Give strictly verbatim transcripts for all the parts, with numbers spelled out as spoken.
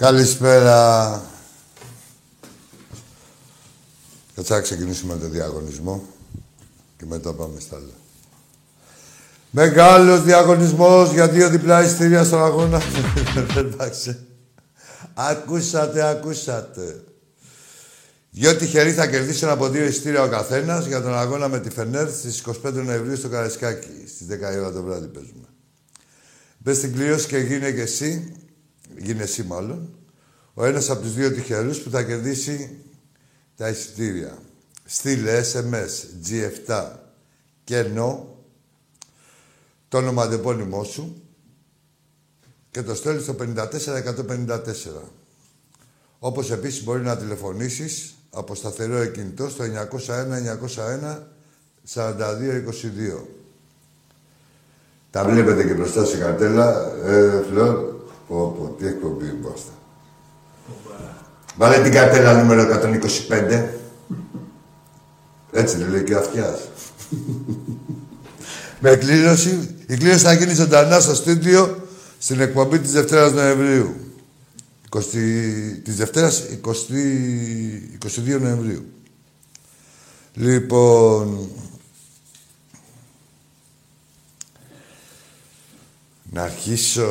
Καλησπέρα. Κάτσε να ξεκινήσουμε με τον διαγωνισμό και μετά πάμε στα άλλα. Μεγάλος διαγωνισμός για δύο διπλά εισιτήρια στον αγώνα. Εντάξει. Ακούσατε, ακούσατε. Δύο τυχεροί θα κερδίσουν από δύο εισιτήρια ο καθένας για τον αγώνα με τη Φενέρ στις εικοστή πέμπτη Νοεμβρίου στο Καραϊσκάκη. Στις δέκα η ώρα το βράδυ παίζουμε. Μπες στην κλήρωση και γίνε και εσύ, γίνε εσύ μάλλον, ο ένας από τους δύο τυχερούς που θα κερδίσει τα εισιτήρια. Στείλε ες εμ ες τζι επτά κενό το όνομα αντεπώνυμό σου και το στέλνει στο πενήντα τέσσερα εκατόν πενήντα τέσσερα. Όπως επίσης μπορεί να τηλεφωνήσεις από σταθερό κινητό στο εννιακόσια ένα εννιακόσια ένα σαράντα δύο είκοσι δύο. Τα βλέπετε και μπροστά σε καρτέλα, ε, Φλόρ. Πω, πω, τι εκπομπή μπροστά. Βάλε την καρτέλα νούμερο εκατόν είκοσι πέντε. Έτσι λέει και ο αυτιάς. Με κλήρωση. Η κλήρωση θα γίνει ζωντανά στο στούντιο στην εκπομπή της Δευτέρας Νοεμβρίου. Της Δευτέρας είκοσι δύο Νοεμβρίου. Λοιπόν... Να αρχίσω...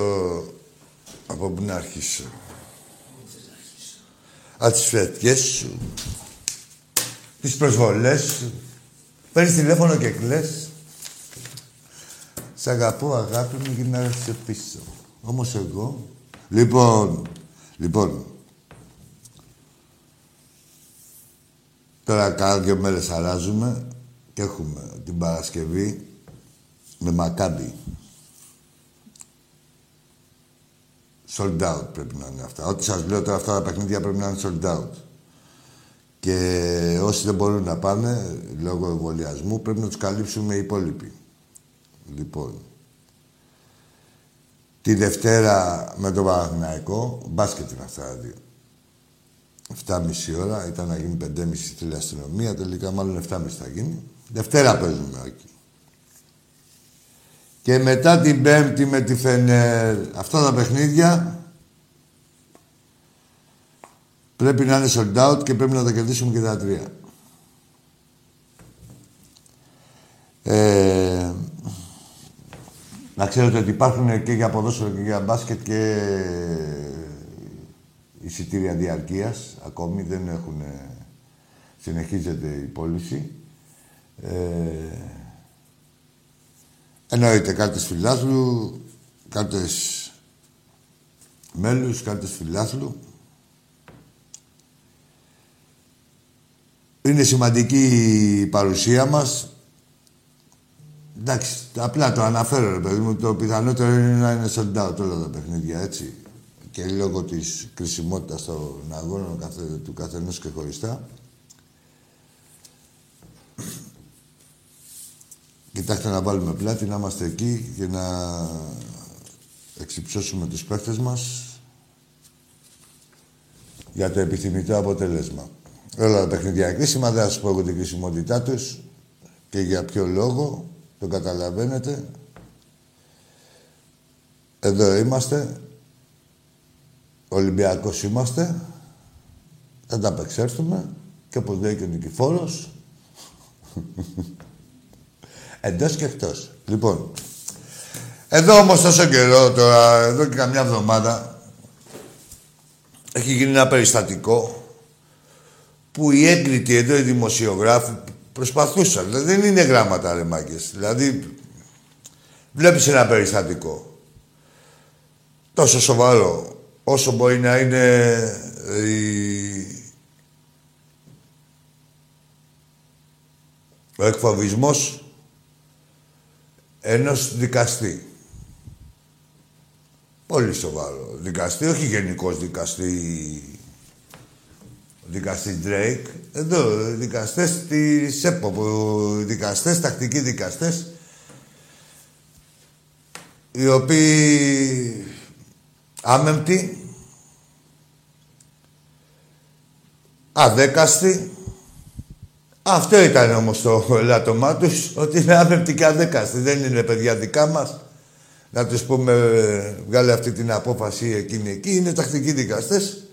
Από πού να αρχίσω. Από τις φετιές σου. Τις προσβολές σου. Παίρνεις τηλέφωνο και κλαις. Σ' αγαπώ, αγάπη μου, γυρνάω σε πίσω. Όμως εγώ... Λοιπόν... Λοιπόν... Τώρα κάνα δύο μέρες αράζουμε και έχουμε την Παρασκευή με Μακάμπι. Sold out πρέπει να είναι αυτά. Ό,τι σας λέω τώρα, αυτά τα παιχνίδια πρέπει να είναι sold out. Και όσοι δεν μπορούν να πάνε λόγω εμβολιασμού πρέπει να τους καλύψουμε οι υπόλοιποι. Λοιπόν, τη Δευτέρα με τον Παναγνάκου, μπάσκετ είναι αυτά τα δύο. εφτά και μισή ώρα, ήταν να γίνει πέντε και μισή στην αστυνομία, τελικά μάλλον εφτά και μισή θα γίνει. Δευτέρα παίζουμε εκεί. Και μετά την Πέμπτη με τη Φενέρ, αυτά τα παιχνίδια πρέπει να είναι sold out και πρέπει να τα κερδίσουμε και τα τρία. Ε, να ξέρετε ότι υπάρχουν και για ποδόσφαιρο και για μπάσκετ και εισιτήρια διαρκείας. Ακόμη δεν έχουν... συνεχίζεται η πώληση. Ε, Εννοείται κάρτες φιλάθλου, κάρτες μέλους, κάρτες φιλάθλου. Είναι σημαντική η παρουσία μας. Εντάξει, απλά το αναφέρω ρε παιδί μου, το πιθανότερο είναι να είναι sold out όλα τα παιχνίδια, έτσι. Και λόγω της κρισιμότητας των αγώνων του καθενός και χωριστά. Κοιτάξτε να βάλουμε πλάτη, να είμαστε εκεί και να εξυψώσουμε τους παίκτες μας για το επιθυμητό αποτέλεσμα. Όλα τα παιχνίδια κρίσιμα, δεν θα σας πω εγώ την κρίσιμότητά τους και για ποιο λόγο, το καταλαβαίνετε. Εδώ είμαστε, Ολυμπιακός είμαστε, θα τα απεξέλθουμε και όπως λέει και ο Νικηφόρος. Εντός και εκτός. Λοιπόν, εδώ όμως τόσο καιρό τώρα, εδώ και καμιά εβδομάδα, έχει γίνει ένα περιστατικό που οι έγκριτοι εδώ, οι δημοσιογράφοι, προσπαθούσαν. Δηλαδή δεν είναι γράμματα ρε μάγκες. Δηλαδή, βλέπεις ένα περιστατικό τόσο σοβαρό, όσο μπορεί να είναι η... ο εκφοβισμός ενός δικαστή. Πολύ σοβαρό. Δικαστή, όχι γενικός δικαστή... Δικαστή Ντρέικ. Εδώ, δικαστές της ΕΠΟ, δικαστές, τακτικοί δικαστές, οι οποίοι άμεμπτοι, αδέκαστοι. Αυτό ήταν όμως το ελάττωμά τους, ότι είναι άμεμπτοι και αδέκαστοι. Δεν είναι παιδιά δικά μας. να τους πούμε βγάλε αυτή την απόφαση εκείνη εκεί. Είναι τακτικοί δικαστές.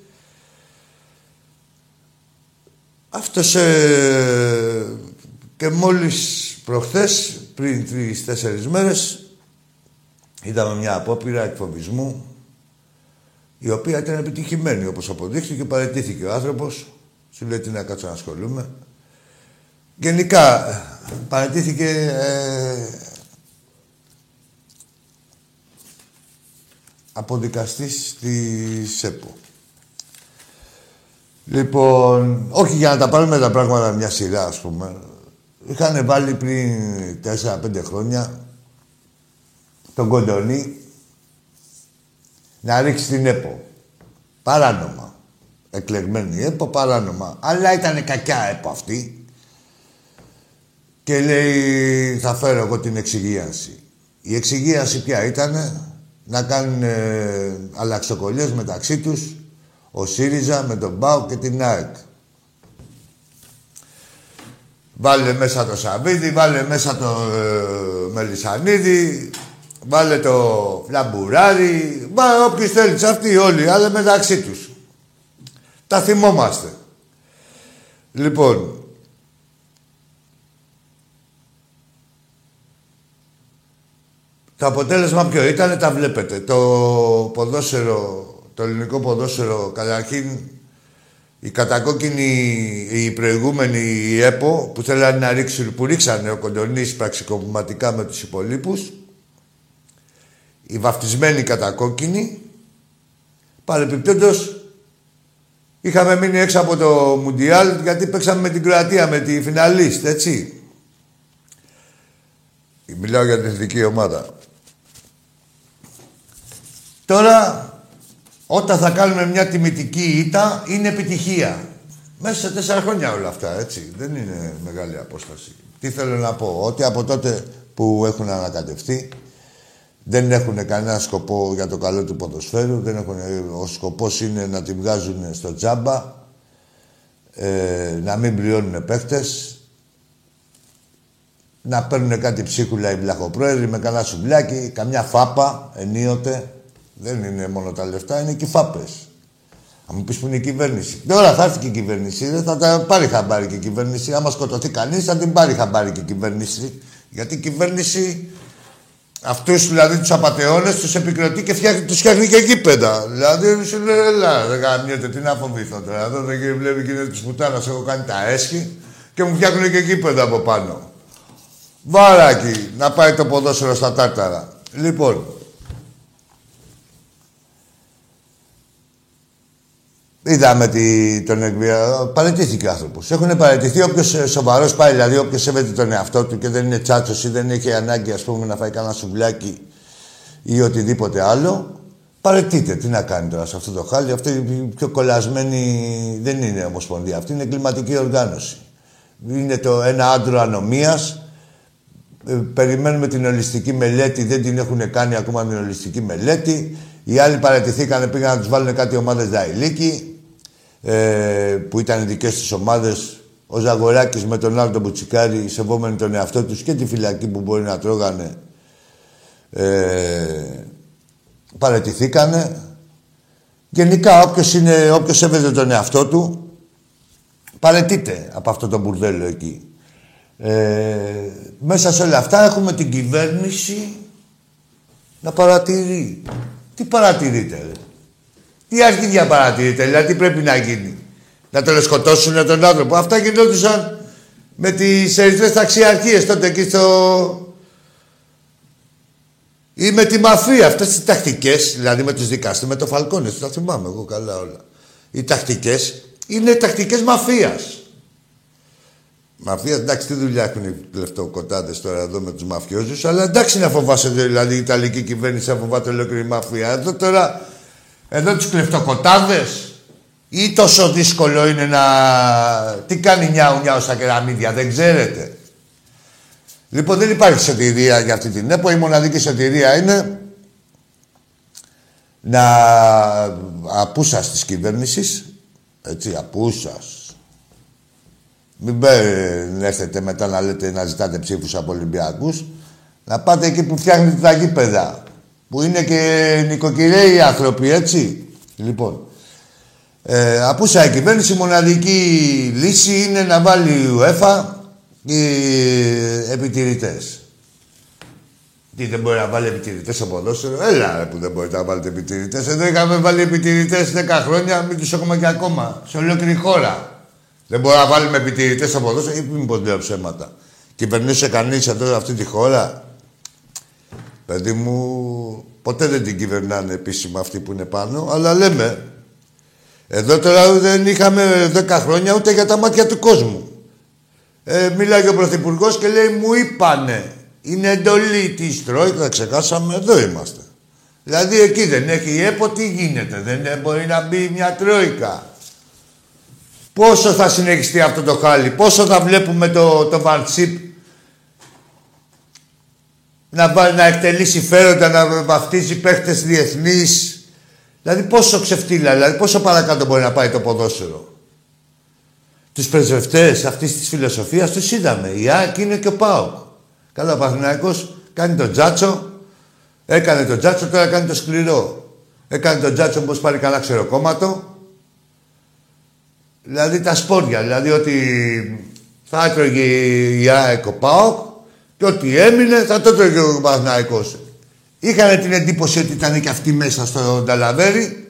Αυτός ε, και μόλις προχθές, πριν τρεις-τέσσερις μέρες, είδαμε μια απόπειρα εκφοβισμού, η οποία ήταν επιτυχημένη, όπως αποδείχθηκε, παραιτήθηκε ο άνθρωπος. Σου λέει τι να κάτσω να ασχολούμαι. Γενικά, παραιτήθηκε ε, αποδικαστής της ΕΠΟ. Λοιπόν, όχι για να τα πάρουμε τα πράγματα μια σειρά, ας πούμε. Είχαν βάλει πριν τέσσερα πέντε χρόνια τον Κοντονή να ρίξει την ΕΠΟ. Παράνομα. Εκλεγμένη ΕΠΟ, παράνομα. Αλλά ήταν κακιά ΕΠΟ αυτή. Και λέει, θα φέρω εγώ την εξυγίαση. Η εξυγίαση ποια ήτανε? Να κάνουν ε, αλλαξοκολλιές μεταξύ τους ο ΣΥΡΙΖΑ με τον ΠΑΟΚ και την ΑΕΚ. Βάλε μέσα το Σαββίδι, βάλε μέσα το ε, Μελισσανίδη, βάλε το Λαμπουράρι, βάλε όποιος θέλεις, αυτοί όλοι, αλλά μεταξύ τους. Τα θυμόμαστε. Λοιπόν, το αποτέλεσμα ποιο ήταν, τα βλέπετε. Το ποδόσφαιρο, το ελληνικό ποδόσφαιρο, καταρχήν, η κατακόκκινη, η προηγούμενη η ΕΠΟ, που θέλανε να ρίξουν, που ρίξανε ο Κοντονής πραξικοπηματικά με τους υπολείπους, η βαφτισμένη κατακόκκινη, παρεπιπτόντως, είχαμε μείνει έξω από το Μουντιάλ, γιατί παίξαμε με την Κροατία, με τη φιναλίστ, έτσι. Μιλάω για την εθνική ομάδα. Τώρα, όταν θα κάνουμε μια τιμητική ήττα, είναι επιτυχία. Μέσα σε τέσσερα χρόνια όλα αυτά, έτσι. Δεν είναι μεγάλη απόσταση. Τι θέλω να πω, ότι από τότε που έχουν ανακατευτεί, δεν έχουν κανένα σκοπό για το καλό του ποδοσφαίρου. Δεν έχουν, ο σκοπός είναι να τη βγάζουν στο τζάμπα, ε, να μην πληρώνουν παίχτες, να παίρνουν κάτι ψίχουλα οι βλαχοπρόεδροι με κανένα σουβλάκι, καμιά φάπα ενίοτε. Δεν είναι μόνο τα λεφτά, είναι και οι φάπες. Αν μου πεις που είναι η κυβέρνηση. Τώρα θα έρθει και η κυβέρνηση, δεν θα τα πάρει χαμπάρι και η κυβέρνηση. Άμα σκοτωθεί κανείς, θα την πάρει χαμπάρι και η κυβέρνηση. Γιατί η κυβέρνηση, αυτούς δηλαδή τους απατεώνες, τους επικροτεί και φτιάχνει, τους φτιάχνει και γήπεδα. Δηλαδή σου λέει, ελά, δεν γαμιέται, τι να φοβηθώ τώρα. Εδώ δεν βλέπει και είναι τη πουτάνα, έχω κάνει τα έσχη και μου φτιάχνουν και γήπεδα από πάνω. Βαράκι, να πάει το ποδόσφαιρο στα τάρταρα. Λοιπόν. Είδαμε τη, τον εκβιασμό. Παραιτήθηκε ο άνθρωπος. Έχουν παραιτηθεί όποιος σοβαρός πάει, δηλαδή όποιος σέβεται τον εαυτό του και δεν είναι τσάτσος ή δεν έχει ανάγκη, ας πούμε, να φάει κανένα σουβλάκι ή οτιδήποτε άλλο. Παραιτείται. Τι να κάνει τώρα σε αυτό το χάλι. Αυτή η πιο κολλασμένη δεν είναι ομοσπονδία. Αυτή είναι εγκληματική οργάνωση. Είναι το ένα άντρο ανομίας. Ε, περιμένουμε την ολιστική μελέτη. Δεν την έχουν κάνει ακόμα την ολιστική μελέτη. Οι άλλοι παραιτηθήκανε, πήγαν να τους βάλουν κάτι ομάδες Δαϊλίκη, ε, που ήταν οι δικές τους ομάδες. Ο Ζαγοράκης με τον Άρτο Μπουτσικάρη, σεβόμενοι τον εαυτό τους και τη φυλακή που μπορεί να τρώγανε, ε, παραιτηθήκανε. Γενικά, όποιος, είναι, όποιος σέβεται τον εαυτό του, παραιτείται από αυτό το μπουρδέλο εκεί. Ε, μέσα σε όλα αυτά έχουμε την κυβέρνηση να παρατηρεί. Τι παρατηρείτε, ρε. Τι αρχίδια παρατηρείτε, δηλαδή τι πρέπει να γίνει. Να τον σκοτώσουνε τον άνθρωπο. Αυτά γινόντουσαν με τις ερυθρές ταξιαρχίες τότε εκεί στο... ή με τη μαφία. Αυτές τις τακτικές, δηλαδή με τους δικαστές, με το Φαλκόνες, τα θυμάμαι εγώ καλά όλα. Οι τακτικές είναι τακτικές μαφίας. Μαφία, εντάξει, τι δουλειά έχουν οι κλεφτοκοτάδες τώρα εδώ με τους μαφιόζους, αλλά εντάξει να φοβάσαι, δηλαδή η Ιταλική κυβέρνηση να φοβάται ολόκληρη μαφία. Εδώ τώρα, εδώ τους κλεφτοκοτάδες, ή τόσο δύσκολο είναι να... Τι κάνει νιάου νιάου στα κεραμίδια, δεν ξέρετε. Λοιπόν, δεν υπάρχει σωτηρία για αυτή την ΕΠΟ, η μοναδική σωτηρία είναι να απούσας της κυβέρνησης, έτσι, απούσας. Μην έρθετε μετά να λέτε να ζητάτε ψήφους από Ολυμπιακούς. Να πάτε εκεί που φτιάχνετε τα γήπεδα. Που είναι και νοικοκυρέοι άνθρωποι, έτσι. Λοιπόν, ε, απούσα η κυβέρνηση, η μοναδική λύση είναι να βάλει η UEFA οι επιτηρητές. Τι, δεν μπορεί να βάλει επιτηρητές από ποδόσφαιρο? Έλα ρε, που δεν μπορείτε να βάλετε επιτηρητές. Εδώ είχαμε βάλει επιτηρητές δέκα χρόνια, μην τους έχουμε και ακόμα. Σε ολόκληρη χώρα. Δεν μπορούμε να βάλουμε επιτηρητές από ποδόσφαιρο ή μήπως λέω ψέματα? Κυβερνούσε κανείς εδώ αυτή τη χώρα? Παιδί μου, ποτέ δεν την κυβερνάνε επίσημα αυτοί που είναι πάνω, αλλά λέμε. Εδώ τώρα δεν είχαμε δέκα χρόνια ούτε για τα μάτια του κόσμου. Ε, μιλάει ο Πρωθυπουργός και λέει μου είπανε. Είναι εντολή της Τρόικα, ξεχάσαμε, εδώ είμαστε. Δηλαδή εκεί δεν έχει η ΕΠΟ, τι γίνεται? Δεν μπορεί να μπει μια Τρόικα. Πόσο θα συνεχιστεί αυτό το χάλι, πόσο θα βλέπουμε το, το Μπάτσιπ να, να εκτελεί συμφέροντα, να βαφτίζει παίχτες διεθνείς. Δηλαδή πόσο ξεφτύλα, δηλαδή πόσο παρακάτω μπορεί να πάει το ποδόσφαιρο. Τους πρεσβευτές αυτής της φιλοσοφίας τους είδαμε. Η ΑΕΚ είναι και ο ΠΑΟΚ. Καλά, ο Παναγνάκου κάνει τον τζάτσο, έκανε τον τζάτσο, τώρα κάνει το σκληρό. Έκανε τον τζάτσο όπως πάρει καλά ξεροκόμματο. Δηλαδή τα σπόρια, δηλαδή ότι θα έτρωγε η ΑΕΚ ο ΠΑΟΚ και ό,τι έμεινε θα το έτρωγε ο Παναθηναϊκός. Είχανε την εντύπωση ότι ήταν και αυτοί μέσα στο Νταλαβέρι.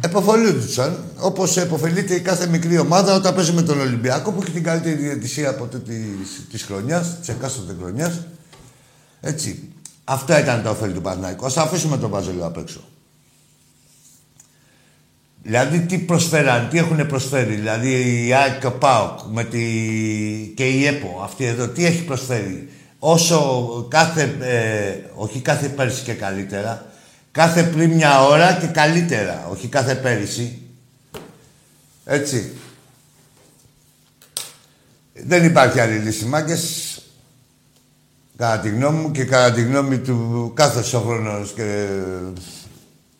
Εποφελούντουσαν, όπως εποφελείται η κάθε μικρή ομάδα όταν παίζει με τον Ολυμπιακό που έχει την καλύτερη διαιτησία από τότε της χρονιάς, της εκάστοτε χρονιάς. Έτσι. Αυτά ήταν τα ωφέλη του Παναθηναϊκού. Ας αφήσουμε τον Βαζελό απ' έξω. Δηλαδή τι προσφέραν, τι έχουν προσφέρει, δηλαδή η ΑΕΚ και ο ΠΑΟΚ με τη... και η ΕΠΟ αυτή εδώ, τι έχει προσφέρει? Όσο κάθε, ε, όχι κάθε πέρσι και καλύτερα, κάθε πριν μια ώρα και καλύτερα, όχι κάθε πέρσι. Έτσι. Δεν υπάρχει άλλη λύση, μάγκες. Κατά τη γνώμη μου και κατά τη γνώμη του κάθε σόχρονος και...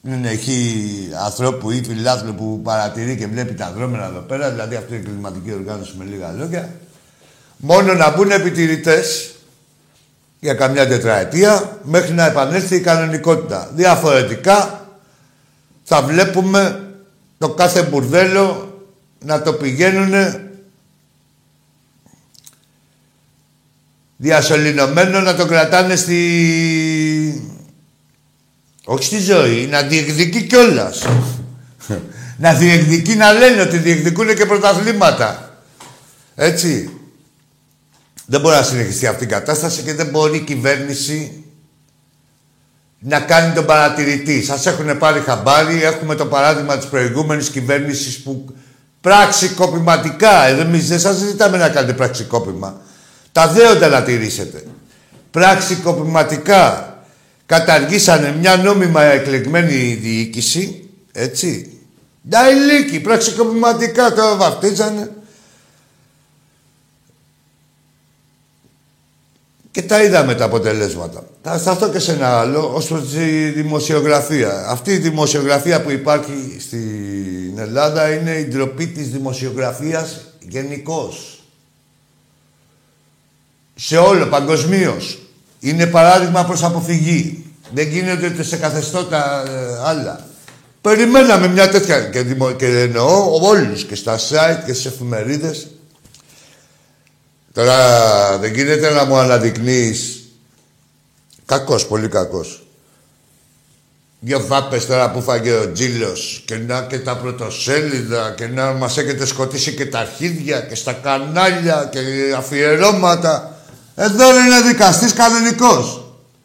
Είναι εκεί ανθρώπου ή φιλάθλου που παρατηρεί και βλέπει τα δρόμενα εδώ πέρα, δηλαδή αυτή η κλιματική οργάνωση με λίγα λόγια. Μόνο να μπουν επιτηρητές για καμιά τετραετία μέχρι να επανέλθει η κανονικότητα. Διαφορετικά θα βλέπουμε το κάθε μπουρδέλο να το πηγαίνουνε διασωληνωμένο, να το κρατάνε στη... Όχι στη ζωή, να διεκδικεί κιόλας. Να διεκδικεί, να λένε ότι διεκδικούν και πρωταθλήματα. Έτσι. Δεν μπορεί να συνεχιστεί αυτή η κατάσταση και δεν μπορεί η κυβέρνηση να κάνει τον παρατηρητή. Σας έχουν πάρει χαμπάρι, έχουμε το παράδειγμα της προηγούμενης κυβέρνησης που πραξικοπηματικά, εμείς δεν σας ζητάμε να κάνετε πραξικόπημα. Τα δέοντα να τηρήσετε. Πραξικοπηματικά. Καταργήσανε μια νόμιμα εκλεγμένη διοίκηση, έτσι. Νταϊλίκη, πραξικοπηματικά το βαφτίζανε. Και τα είδαμε τα αποτελέσματα. Θα σταθώ και σε ένα άλλο, ως προς τη δημοσιογραφία. Αυτή η δημοσιογραφία που υπάρχει στην Ελλάδα είναι η ντροπή της δημοσιογραφίας γενικώς. Σε όλο, παγκοσμίως. Είναι παράδειγμα προς αποφυγή. Δεν γίνεται σε καθεστώτα ε, άλλα. Περιμέναμε μια τέτοια, και, δημο, και εννοώ όλους, και στα site και στις εφημερίδες. Τώρα δεν γίνεται να μου αναδεικνύεις. Κακός, πολύ κακός. Δυο βάπες τώρα που φάγε ο Τζίλος και να και τα πρωτοσέλιδα και να μας έχετε σκοτήσει και τα αρχίδια και στα κανάλια και αφιερώματα. Εδώ είναι δικαστής κανονικός.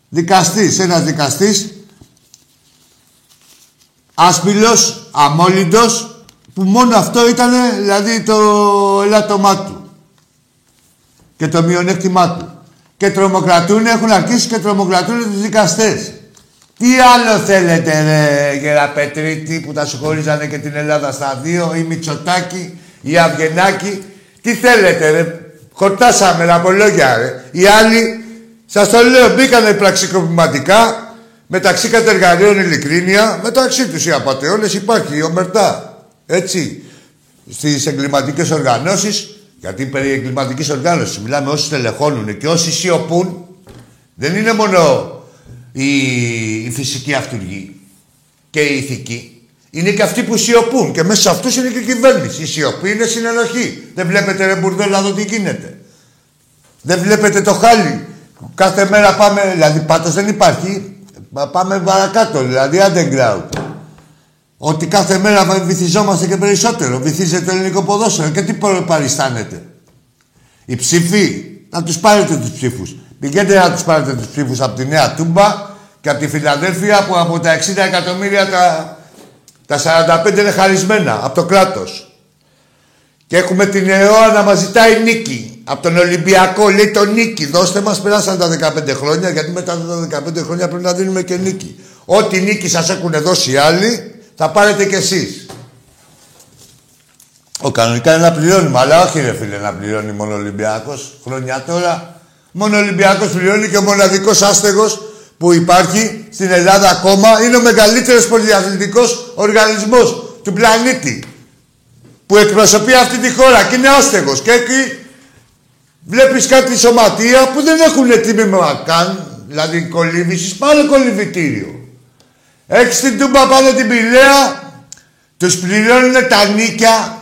Δικαστής, ένας δικαστής άσπυλος, αμόλυντος, που μόνο αυτό ήτανε, δηλαδή, το ελάττωμά του. Και το μειονέκτημά του. Και τρομοκρατούν, έχουν αρχίσει και τρομοκρατούν τους δικαστές. Τι άλλο θέλετε, ρε Γεραπετρίτη, που τα συγχωρίζανε και την Ελλάδα στα δύο, ή Μητσοτάκη, ή Αβγενάκη. Τι θέλετε, ρε. Χορτάσαμε λαμπολόγια, ρε. Οι άλλοι, σας το λέω, μπήκανε πραξικοπηματικά μεταξύ κατεργαρίων ειλικρίνεια, μεταξύ τους οι απατεώνες, υπάρχει ομερτά. Έτσι, στις εγκληματικές οργανώσεις, γιατί περί εγκληματικής οργάνωσης μιλάμε, όσοι τελεχώνουν και όσοι σιωπούν, δεν είναι μόνο η, η φυσική αυτούργη και η ηθική, είναι και αυτοί που σιωπούν και μέσα σε αυτούς είναι και η κυβέρνηση. Η σιωπή είναι συνενοχή. Δεν βλέπετε ρε μπουρδέλα εδώ τι γίνεται. Δεν βλέπετε το χάλι. Κάθε μέρα πάμε, δηλαδή πάτος δεν υπάρχει. Πάμε παρακάτω, δηλαδή underground. Ότι κάθε μέρα βυθιζόμαστε και περισσότερο. Βυθίζεται το ελληνικό ποδόσφαιρο και τι παριστάνεται. Οι ψήφοι, να τους πάρετε τους ψήφους. Πηγαίνετε να τους πάρετε τους ψήφους από τη Νέα Τούμπα και από τη Φιλαδέλφια που από τα εξήντα εκατομμύρια τα, τα σαράντα πέντε είναι χαρισμένα από το κράτος. Και έχουμε την ΕΟΑ να μας ζητάει νίκη. Από τον Ολυμπιακό λέει το νίκη. Δώστε μας, περάσαν τα δεκαπέντε χρόνια γιατί μετά τα δεκαπέντε χρόνια πρέπει να δίνουμε και νίκη. Ό,τι νίκη σας έχουν δώσει οι άλλοι θα πάρετε κι εσείς. Ο κανονικά είναι να πληρώνουμε, αλλά όχι ρε φίλε να πληρώνει μόνο ο Ολυμπιακός. Χρόνια τώρα μόνο ο Ολυμπιακός πληρώνει και ο μοναδικός άστεγος που υπάρχει στην Ελλάδα ακόμα είναι ο μεγαλύτερος πολυαθλητικός οργανισμός του πλανήτη που εκπροσωπεί αυτή τη χώρα και είναι άστεγος. Και εκεί βλέπεις κάτι σωματεία που δεν έχουν τίμημα καν, δηλαδή κολύμβησης, πάλι κολυμβητήριο. Έχεις την Τούμπα πάνω την Πηλαία, τους πληρώνουν τα νίκια.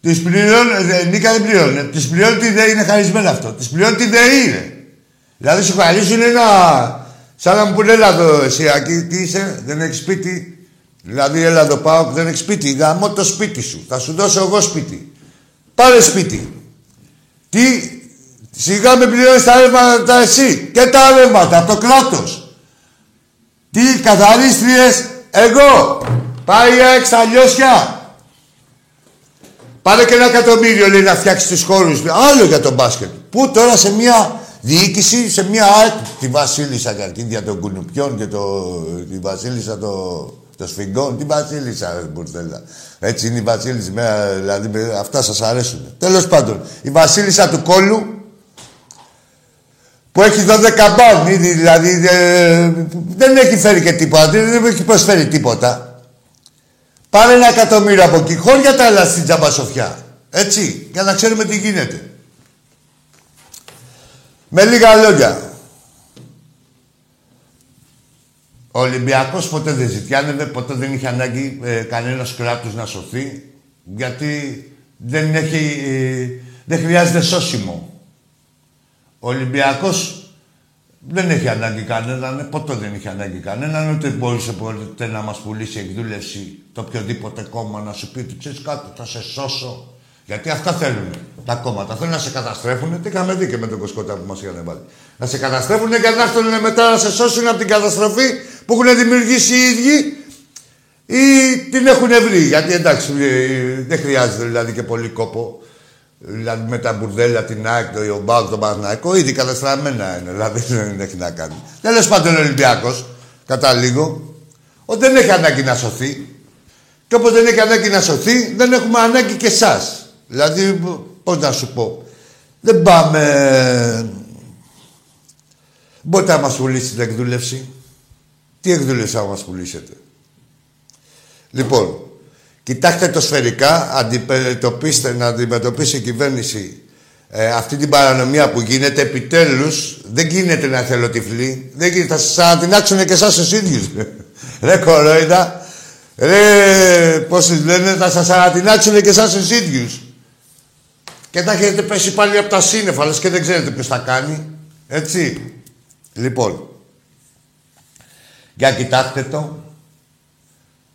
Τις πληρώνουν, δε, νίκα δεν πληρώνε. Τις πληρώνουν τη ΔΕΗ, είναι χαρισμένο αυτό. Τις πληρώνουν τη ΔΕΗ, ρε. Δηλαδή σου χαρίζουν ένα. Σαν να μου πούνε, έλα εδώ εσύ, Ακή, τι είσαι, δεν έχεις σπίτι. Δηλαδή, έλα εδώ πάω, δεν έχεις σπίτι. Γαμώ το σπίτι σου. Θα σου δώσω εγώ σπίτι. Πάρε σπίτι. Τι, σιγά με πληρώνεις τα ρεύματα εσύ. Και τα ρεύματα, από το κράτος. Τι, καθαρίστριες, εγώ. Πάει έξα λιώσια. Πάρε και ένα εκατομμύριο, λέει, να φτιάξει τους χώρους. Άλλο για τον μπάσκετ. Πού τώρα σε μια διοίκηση, σε μια ΑΕΚ, τη Βασίλισσα Καρκίδια των Κουνουπιών και το, τη Βασίλισσα των το Σφυγγών. Τη Βασίλισσα, μπουρδέλα. Έτσι είναι η Βασίλισσα, δηλαδή αυτά σας αρέσουν. Τέλος πάντων, η Βασίλισσα του Κόλου που έχει δώδεκα μπαν, δηλαδή ε, δεν έχει φέρει και τίποτα, δεν έχει προσφέρει τίποτα. Πάρε ένα εκατομμύριο από εκεί, χώρια τα άλλα στην Τζαμπασοφιά. Έτσι, για να ξέρουμε τι γίνεται. Με λίγα λόγια. Ο Ολυμπιακός ποτέ δεν ζητιάνευε, ποτέ δεν είχε ανάγκη ε, κανένας κράτους να σωθεί, γιατί δεν, έχει, ε, δεν χρειάζεται σώσιμο. Ο Ολυμπιακός δεν έχει ανάγκη κανέναν, ποτέ δεν είχε ανάγκη κανέναν, ούτε μπορούσε ποτέ να μας πουλήσει εκδούλευση το οποιοδήποτε κόμμα να σου πει ότι ξέρεις κάτι, θα σε σώσω. Γιατί αυτά θέλουν τα κόμματα. Θέλουν να σε καταστρέφουν. Τι είχαμε δει και με τον Κοσκότα που μας είχαν βάλει. Να σε καταστρέφουν και να έρθουν μετά να σε σώσουν από την καταστροφή που έχουν δημιουργήσει οι ίδιοι ή την έχουν βρει. Γιατί εντάξει, δεν χρειάζεται δηλαδή και πολύ κόπο. Δηλαδή με τα μπουρδέλα, την ΑΕΚ, τον ΠΑΟΚ, τον Παναγνάκου, ήδη καταστραμμένα είναι. Δηλαδή δεν έχει να κάνει. Τέλος πάντων, ο Ολυμπιακός, κατά λίγο, ότι δεν έχει ανάγκη να σωθεί. Και όπως δεν έχει ανάγκη να σωθεί, δεν έχουμε ανάγκη και εσάς. Δηλαδή, πώς να σου πω, δεν πάμε. Μπορείτε να μας πουλήσει την εκδούλευση. Τι εκδούλευση θα μας πουλήσετε. Λοιπόν. Κοιτάξτε το σφαιρικά, αντιμετωπίστε, να αντιμετωπίσει η κυβέρνηση ε, αυτή την παρανομία που γίνεται. Επιτέλους, δεν γίνεται να θέλω τυφλή. Δεν γίνεται, θα σας ανατινάξουνε και εσάς τους ίδιους. Ρε κορόιδα. Ρε, πώς τις λένε, θα σας ανατινάξουνε και εσάς τους ίδιους. Και θα έχετε πέσει πάλι από τα σύννεφα, αλλά και δεν ξέρετε ποιος θα κάνει. Έτσι. Λοιπόν. Για κοιτάξτε το.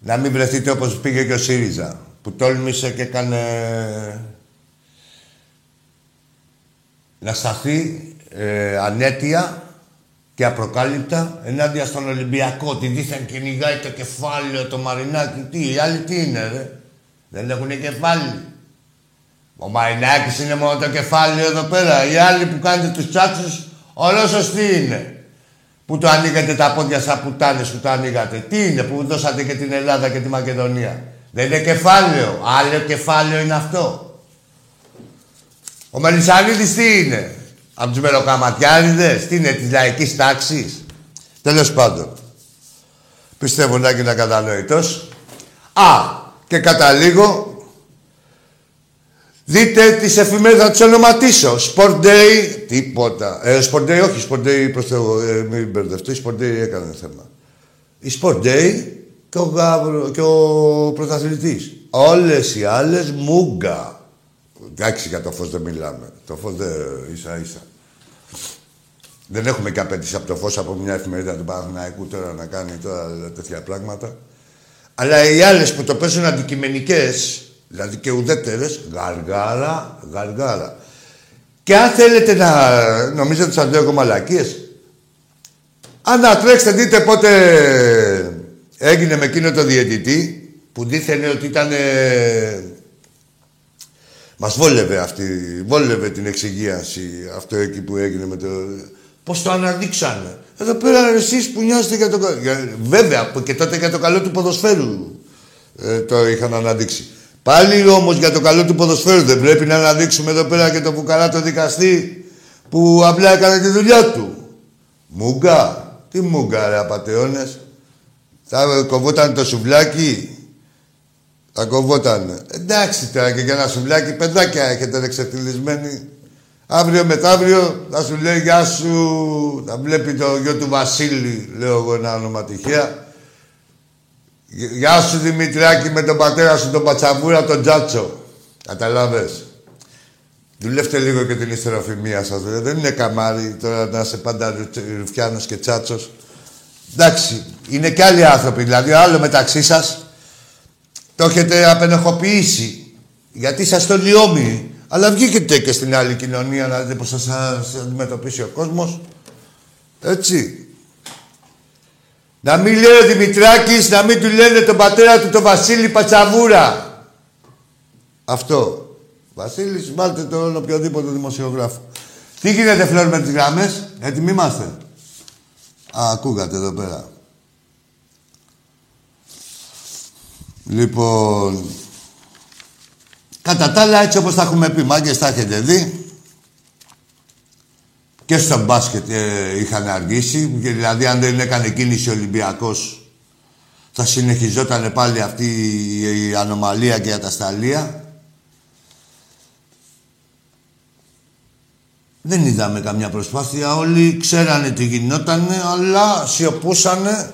Να μην βρεθείτε όπως πήγε και ο ΣΥΡΙΖΑ, που τόλμησε και έκανε να σταθεί ε, ανέτεια και απροκάλυπτα ενάντια στον Ολυμπιακό, ότι δήθεν κυνηγάει το κεφάλαιο, το Μαρινάκη, τι, οι άλλοι τι είναι ρε, δεν έχουνε κεφάλι. Ο Μαρινάκης είναι μόνο το κεφάλαιο εδώ πέρα, οι άλλοι που κάνετε τους τσάτσους, ο Ρώσος τι είναι. Που το ανοίγατε τα πόδια σαν πουτάνες που το ανοίγατε. Τι είναι που δώσατε και την Ελλάδα και τη Μακεδονία. Δεν είναι κεφάλαιο. Άλλο κεφάλαιο είναι αυτό. Ο Μελισσάνιδης τι είναι. Από τους μεροκαματιάριδες. Τι είναι της λαϊκής τάξης. Τέλος πάντων. Πιστεύω να είναι κατανοητός. Α, και κατά λίγο. Δείτε τις εφημερίδες, θα τους ονοματίσω. Sport Day, τίποτα. Ε, Sport Day, όχι, Sport Day προς Θεό, ε, μην μπερδευτεί. Sport Day έκανε θέμα. Η Sport Day και ο, και ο πρωταθλητής. Όλες οι άλλες, μούγκα. Εντάξει, για το φως δεν μιλάμε. Το φως δεν ίσα ίσα. Δεν έχουμε και απέτηση από το φως από μια εφημερίδα του Παναγνάκου τώρα να κάνει τώρα τέτοια πράγματα. Αλλά οι άλλες που το παίζουν αντικειμενικές, δηλαδή και ουδέτερες, γαργάρα, γαργάρα. Και αν θέλετε να νομίζετε ότι σας λέω εγώ μαλακίες, ανατρέξτε, δείτε πότε έγινε με εκείνο το διαιτητή που δήθενε ότι ήταν. Μας βόλευε αυτή, βόλευε την εξυγίαση αυτό εκεί που έγινε με το. Πώς το αναδείξανε. Εδώ πέρα εσείς που νοιάζετε για το καλό. Βέβαια και τότε για το καλό του ποδοσφαίρου ε, το είχαν αναδείξει. Πάλι όμως για το καλό του ποδοσφαίρου δεν πρέπει να αναδείξουμε εδώ πέρα και το βουκαρά το δικαστή που απλά έκανε τη δουλειά του. Μούγκα. Τι μούγκα ρε απατεώνες. Θα κοβόταν το σουβλάκι. Θα κοβόταν. Εντάξει τώρα και για ένα σουβλάκι παιδάκια έχετε εξευτελισμένοι. Αύριο μεθαύριο θα σου λέει γεια σου. Θα βλέπει το γιο του Βασίλη, λέω εγώ ένα όνομα τυχαία. Γεια σου Δημητριάκη με τον πατέρα σου, τον Πατσαβούρα, τον Τζάτσο. Καταλάβες. Δουλεύτε λίγο και την ιστεροφημία σας. Δεν είναι καμάρι τώρα να είσαι πάντα ρουφιάνος και τσάτσος. Εντάξει, είναι και άλλοι άνθρωποι. Δηλαδή, άλλο μεταξύ σας το έχετε απενεχοποιήσει. Γιατί σας το λιώμει. Αλλά βγήκετε και στην άλλη κοινωνία να δείτε πώς θα σας αντιμετωπίσει ο κόσμος. Έτσι. Να μην λέει ο Δημητράκης, να μην του λένε τον πατέρα του τον Βασίλη Πατσαβούρα. Αυτό. Βασίλης, βάλτε τον οποιοδήποτε δημοσιογράφο. Τι γίνεται Φλόρ με τις γράμμες, έτοιμοι είμαστε. Α, ακούγατε εδώ πέρα. Λοιπόν... Κατά τα άλλα, έτσι όπως τα έχουμε πει, μάγκες τα έχετε δει. Και στο μπάσκετ ε, είχαν αργήσει. Δηλαδή, αν δεν έκανε κίνηση ο Ολυμπιακός, θα συνεχιζόταν πάλι αυτή η ανομαλία και η ατασταλία. Δεν είδαμε καμιά προσπάθεια. Όλοι ξέρανε τι γινότανε, αλλά σιωπούσανε.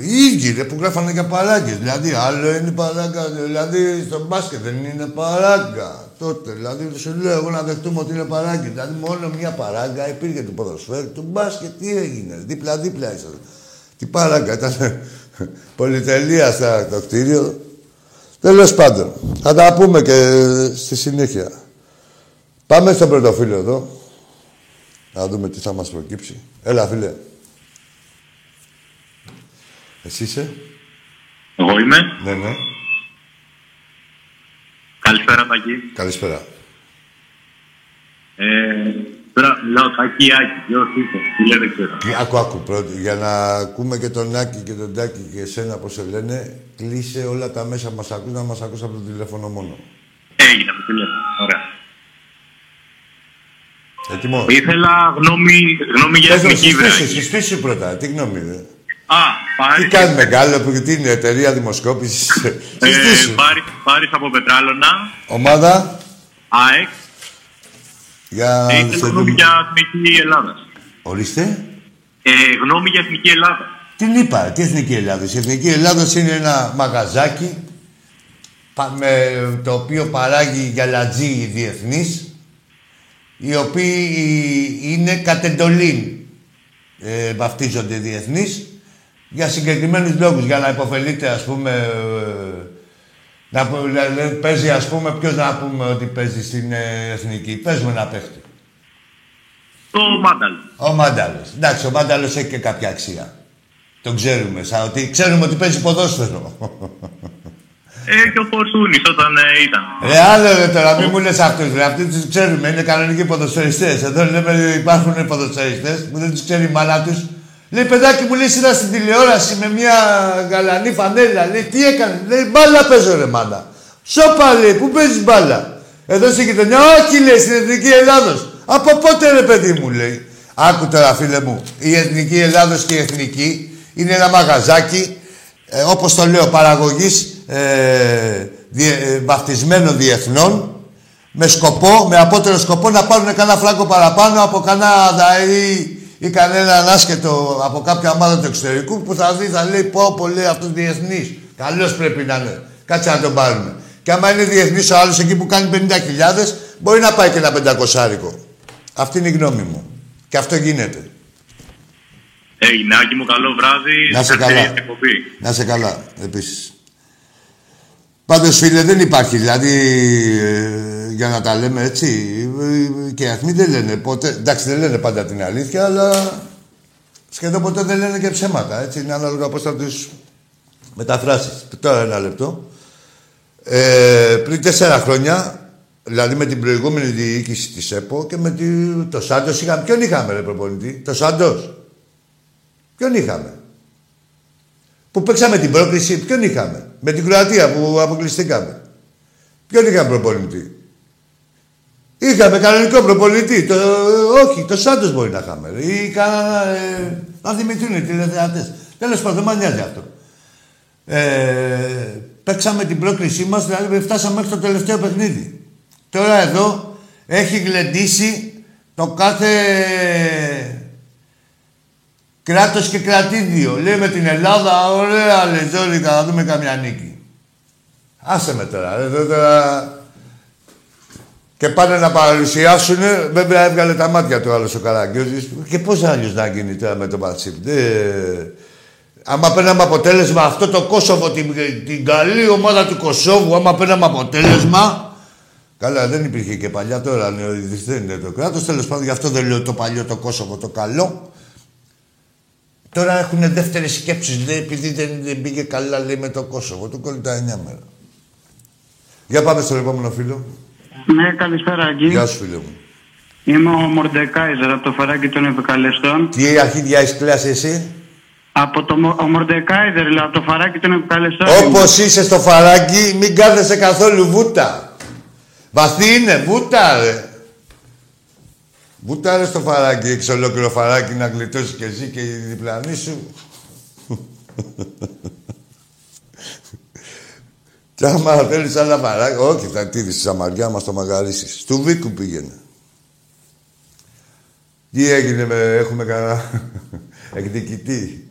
Οι ίδιοι ρε, που γράφανε για παράγκες. Δηλαδή, άλλο είναι παράγκα. Δηλαδή, στο μπάσκετ δεν είναι παράγκα. Τότε, δηλαδή, σου λέω εγώ να δεχτούμε ότι είναι παράγκα. Δηλαδή, μόνο μια παράγκα υπήρχε του ποδοσφαίρου, του μπάσκετ. Τι έγινε, δίπλα-δίπλα ήσασταν. Τι παράγκα, ήταν πολυτελεία στα, το κτίριο. Τέλος πάντων, θα τα πούμε και στη συνέχεια. Πάμε στο πρώτο φίλο εδώ. Να δούμε τι θα μας προκύψει. Έλα, φίλε. Εσύ είσαι. Εγώ είμαι. Ναι, ναι. Καλησπέρα, Τάκη. Καλησπέρα. Ε, τώρα μιλάω Τάκη, Άκη, ποιος είσαι, δεν ξέρω. Άκου, άκου, πρώτη, για να ακούμε και τον Άκη και τον Τάκη και εσένα, πώς σε λένε, κλείσε όλα τα μέσα μας ακούς, να μας ακούς από το τηλέφωνο μόνο. Έγινε, από το τηλέφωνο, ωραία. Έτοιμο. Ήθελα γνώμη, γνώμη για εθνική βρε. Συστήσει πρώτα, τι γνώμη δε. Α, Πάρης. Τι κάνει μεγάλο, που τι είναι, εταιρεία δημοσκόπησης. Ε, Πάρης, Πάρης από Πετράλωνα. Ομάδα. ΑΕΚ. Για... Ε, ήθελα σε... γνώμη για Εθνική Ελλάδα. Ορίστε. Ε, γνώμη για Εθνική Ελλάδα. Την είπα, τι Εθνική Ελλάδα. Η Εθνική Ελλάδα είναι ένα μαγαζάκι με το οποίο παράγει γαλατζοί διεθνείς, οι οποίοι είναι κατ' εντολήν ε, βαφτίζονται διεθνείς. Για συγκεκριμένους λόγους, για να υποφελείται, ας πούμε, να παίζει, ας πούμε, ποιος να πούμε ότι παίζει στην Εθνική. Παίζουμε ένα παίχτη. Ο Μάνταλος. Ο Μάνταλος. Εντάξει, ο Μάνταλος έχει και κάποια αξία. Τον ξέρουμε, σαν ότι ξέρουμε ότι παίζει ποδόσφαιρο. Ε, και ο Πορσούνης όταν ε, ήταν. Ρε άλλο ρε τώρα, μην μου λες αυτούς, ρε. Αυτοί τους ξέρουμε, είναι κανονικοί ποδοσφαιριστές. Εδώ λέμε υπάρχουν ποδοσφαιριστές που δεν τους ξέρει η μάνα τους. Λέει, παιδάκι μου, λέει, είδα στην τηλεόραση με μια γαλανή φανέλα. Λέει, τι έκανε. Λέει, μπάλα παίζω ρε μάνα. Σόπα, λέει, πού παίζεις μπάλα. Εδώ στην γειτονιά, όχι, λέει, στην Εθνική Ελλάδος. Από πότε ρε παιδί μου, λέει. Άκου τώρα, φίλε μου, η Εθνική Ελλάδος και η Εθνική είναι ένα μαγαζάκι, ε, όπως το λέω, παραγωγής ε, διε, ε, βαφτισμένων διεθνών, με σκοπό, με απότερο σκοπό να πάρουν κανένα φράγκο παραπάνω από κανένα ή, ή κανέναν άσχετο από κάποια ομάδα του εξωτερικού που θα δει, θα λέει πω πολύ αυτός διεθνής. Καλός πρέπει να είναι. Κάτσε να τον πάρουμε. Και άμα είναι διεθνής ο άλλος εκεί που κάνει πενήντα χιλιάδες, μπορεί να πάει και ένα πεντακοσάρικο. Αυτή είναι η γνώμη μου. Και αυτό γίνεται. Έγινε, hey, Άκη μου, καλό βράδυ. Να σε καλά. Να σε καλά, επίσης. Πάντως, φίλε, δεν υπάρχει, δηλαδή, ε, για να τα λέμε έτσι, ε, και οι αθμοί δεν λένε ποτέ, εντάξει, δεν λένε πάντα την αλήθεια, αλλά σχεδόν ποτέ δεν λένε και ψέματα, έτσι, είναι ανάλογα πώς θα τους μεταφράσεις. Τώρα ένα λεπτό. Ε, πριν τέσσερα χρόνια, δηλαδή με την προηγούμενη διοίκηση της ΕΠΟ και με τη, το Σάντος είχαμε, ποιον είχαμε, ρε προπονητή, το Σάντος. Ποιον είχαμε. Που παίξαμε την πρόκληση, ποιον είχαμε. Με την Κροατία που αποκλειστήκαμε. Ποιον είχαμε προπονητή. Είχαμε κανονικό προπονητή. Το, όχι, το Σάντος μπορεί να είχαμε. Ή κανένα. Ε, να θυμηθούν οι τηλεθεατές. Τέλος πάντων, μα νοιάζει αυτό. Ε, παίξαμε την πρόκλησή μας, δηλαδή φτάσαμε μέχρι το τελευταίο παιχνίδι. Τώρα εδώ έχει γλεντήσει το κάθε. Κράτος και κρατήδιο. Λέει με την Ελλάδα, ωραία λεζόλικα, να δούμε καμιά νίκη. Άσε με τώρα, ρε, τώρα. Και πάνε να παρουσιάσουνε, βέβαια έβγαλε τα μάτια του άλλος ο Καραγκιόζης. Και πώς άλλος να γίνει τώρα με τον Μπάτσιπ. Άμα παίρναμε αποτέλεσμα αυτό το Κόσοβο, την, την καλή ομάδα του Κοσόβου, άμα παίρναμε αποτέλεσμα. Καλά, δεν υπήρχε και παλιά τώρα, δεν είναι το κράτος. Τέλος πάντων, γι' αυτό δεν λέω το παλιό το Κόσοβο το καλό. Τώρα έχουν δεύτερες σκέψεις, λέει, επειδή δεν, δεν πήγε καλά, λέει, με το Κόσοβο. Του κόλλει τα εννιά μέρα. Για πάμε στον επόμενο φίλο. Ναι, καλησπέρα, Αγγί. Γεια σου, φίλε μου. Είμαι ο Μορντεκάιζερ, από το Φαράκι των Επικαλεστών. Τι αρχίδια έχεις κλάσει εσύ. Από το Μορντεκάιζερ, από το Φαράκι των Επικαλεστών. Όπως είσαι στο Φαράκι, μην κάθεσαι καθόλου βούτα. Βαθύ είναι, βούτα, ρε. Βουτάρε στο Φαράκι, εξ ολόκληρο Φαράκι, να γλιτώσει και εσύ και η διπλανή σου. Κι άμα θέλεις άλλα Φαράκι, όχι, θα τύχεις στα μαριά μας, το μαγαρίσεις. Του Βίκου πήγαινε. Τι έγινε, με, έχουμε κανένα εκδικητή.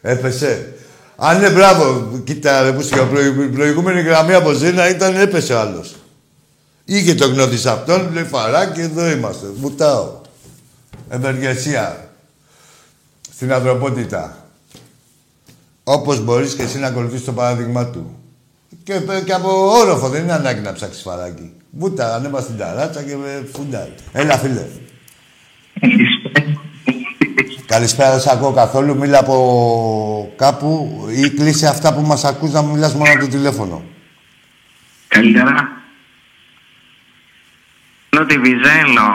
Έπεσε. Αν ναι, μπράβο, κοίτα, ρε, πούστη, η προηγούμενη γραμμή από Ζήνα ήταν έπεσε άλλος. Είχε το γνώδης αυτόν, λέει Φαράκι, εδώ είμαστε. Βουτάω. Ευεργεσία. Στην ανθρωπότητα. Όπως μπορείς και εσύ να ακολουθείς το παράδειγμα του. Και, και από όροφο δεν είναι ανάγκη να ψάξεις Φαράκι. Βούτα, ανέβα στην ταράτσα και φουντάρει. Έλα, φίλε. Καλησπέρα, σ' ακούω καθόλου. Μίλα από κάπου ή κλείσε αυτά που μας ακούς, να μιλάς μόνο από το τηλέφωνο. Καλύτερα. Ότι βυζένω.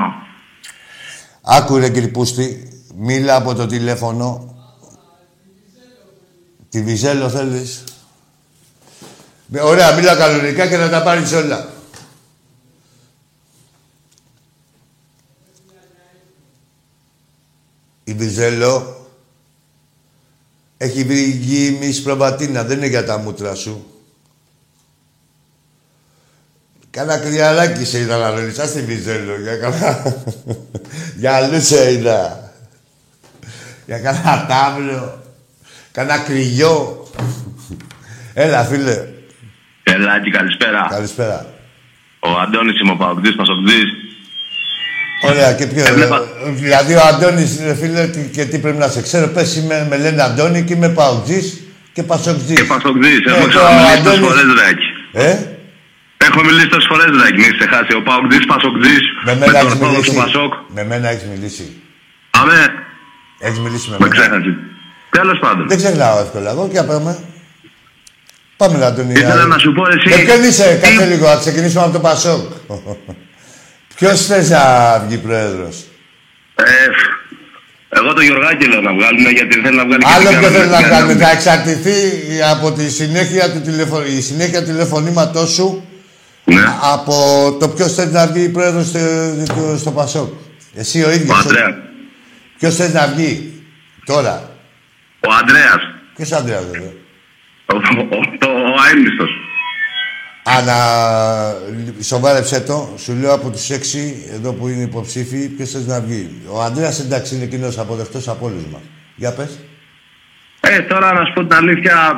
Άκουρε, Κρυπούστη, μίλα από το τηλέφωνο. Τη Βυζέλο θέλεις. Ωραία, μίλα κανονικά και να τα πάρεις όλα. Η Βυζέλο έχει βγει μη σπροβατίνα, δεν είναι για τα μούτρα σου. Κάνα κρυαράκι σε είδα να λένεις, ας τη Βυζέλο, για καλά... για αλλού σε είδα. Για κάνα τάβλο, κάνα κρυγιό. Έλα, φίλε. Έλα, και καλησπέρα. Καλησπέρα. Ο Αντώνης είμαι, ο Παπαδής, Πασοπδής. Ωραία, και ποιο... δηλαδή, ο Αντώνης, φίλε, και τι πρέπει να σε ξέρω, πες, είμαι, με λένε Αντώνη και είμαι Παουτζής και Πασοπδής. Και Πασοπδής, έχω ξαναμιλήσει τόσες φορές, ρε. Ε? Έχω μιλήσει τόσες φορές, δεν έχεις ξεχάσει. Ο Παοκτζής, Πασοκτζής, με, με τον Ορθόδοξο Πασόκ. Με μένα έχεις μιλήσει. Αμέ. Έχεις μιλήσει με, με μένα. Ξέχασε. Τέλος πάντων. Δεν ξεχνάω εύκολα. Εγώ και πάμε. Πάμε να τον Ιωάννη. Ήθελα να σου πω εσύ... Ε, ποιον είσαι, κάτσε λίγο, να ξεκινήσουμε από το Πασόκ. Ποιος θες να βγει πρόεδρος. Ε, εγώ τον Γιωργάκη λέω να βγάλουμε, γιατί θέλω να βγάλει. Άλλο ποιο θέλω να βγάλουμε. Θα εξαρτηθεί από τη συνέχεια τηλεφωνήματός σου. Ναι. Από το ποιος θέλει να βγει πρόεδρος στο, στο Πασόκ. Εσύ ο ίδιος. Ο Ανδρέας. Ποιος θέλει να βγει τώρα. Ο Ανδρέας. Ποιος Ανδρέας, βέβαια. Ο, ο, ο, ο Αείμνηστος. Αλλά σοβάρεψε το, σου λέω από τους έξι εδώ που είναι υποψήφοι, ποιος θες να βγει. Ο Ανδρέας εντάξει είναι κοινός αποδεκτός από όλους μας. Για πες. Ε, τώρα να σου πω την αλήθεια,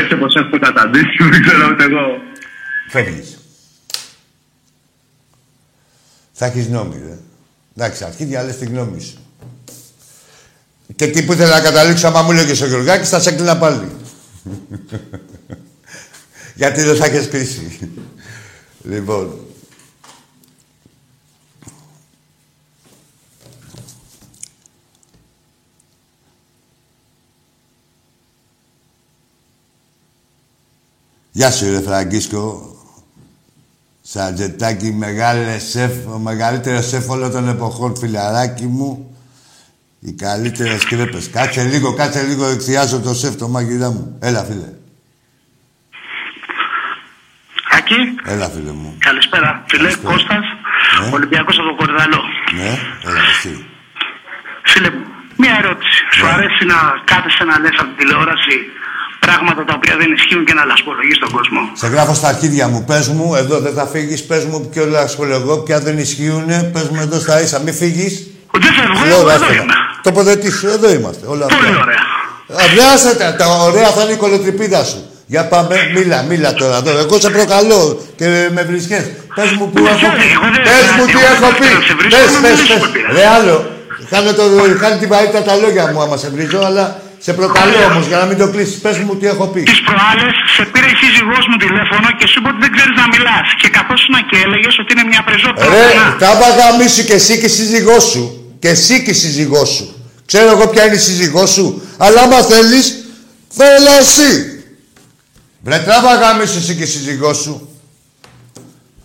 έτσι όπως έχω καταντήσει, δεν ξέρω ούτε εγώ. Φεύγεις. Θα έχεις νόμι, δε. Εντάξει, αρχή διαλέσεις την γνώμη σου. Και εκεί που ήθελα να καταλήξω, άμα μου λέγες ο Γιωργάκης, θα σε έκλεινα πάλι. Γιατί δεν θα έχεις κλείσει. Λοιπόν. Γεια σου, ρε Φραγκίσκο. Σαντζετάκι, μεγάλε σεφ, ο μεγαλύτερος σεφ όλων των εποχών, φιλαράκι μου. Οι καλύτερες κρέπες. Κάτσε λίγο, κάτσε λίγο, εξιάζω το σεφ, το μαγειρά μου. Έλα, φίλε. Άκη. Έλα, φίλε μου. Καλησπέρα. Φίλε, Κώστας, ναι. Ολυμπιακός από το Κορυδαλό. Ναι, έλα, εσύ. Φίλε, μία ερώτηση. Ναι. Σου αρέσει να κάθεσαι να λες από την τηλεόραση πράγματα τα οποία δεν ισχύουν και να λασπολογείς τον κόσμο? Σε γράφω στα αρχίδια μου. Πες μου, εδώ δεν θα φύγεις. Πες μου ποιο λασπολογώ, ποια δεν ισχύουν. Πες μου εδώ στα ίσα, μην φύγεις. Δεν φεύγω, εδώ, εδώ είμαι. Τοποθετήσου, εδώ είμαστε. Όλα πολύ αυτά. Ωραία. Αδειάσετε, τα ωραία θα είναι η κολοτρυπίδα σου. Για πάμε, μίλα, μίλα τώρα εδώ. Εγώ σε προκαλώ και με βρισκές. Πες μου που έχω πει. Πες μου τι έχω πει. Πες, πες, πες. Ρε άλλο. Χάνω την βαρύτητα τα λόγια μου άμα σε βρίζω, αλλά σε προκαλώ όμως για να μην το κλείσεις. Πες μου τι έχω πει. Τις προάλλες σε πήρε η σύζυγός μου τηλέφωνο και σου είπε ότι δεν ξέρεις να μιλάς. Και καθόσουνα και έλεγες ότι είναι μια πρεζόπτωρα. Ρε, τα παγαμίσου και εσύ και η σύζυγός σου. Και εσύ και η σύζυγός σου. Ξέρω εγώ ποια είναι η σύζυγός σου. Αλλά άμα θέλεις, θέλω εσύ. Βρε τραβαγάμισου εσύ και η σύζυγός σου.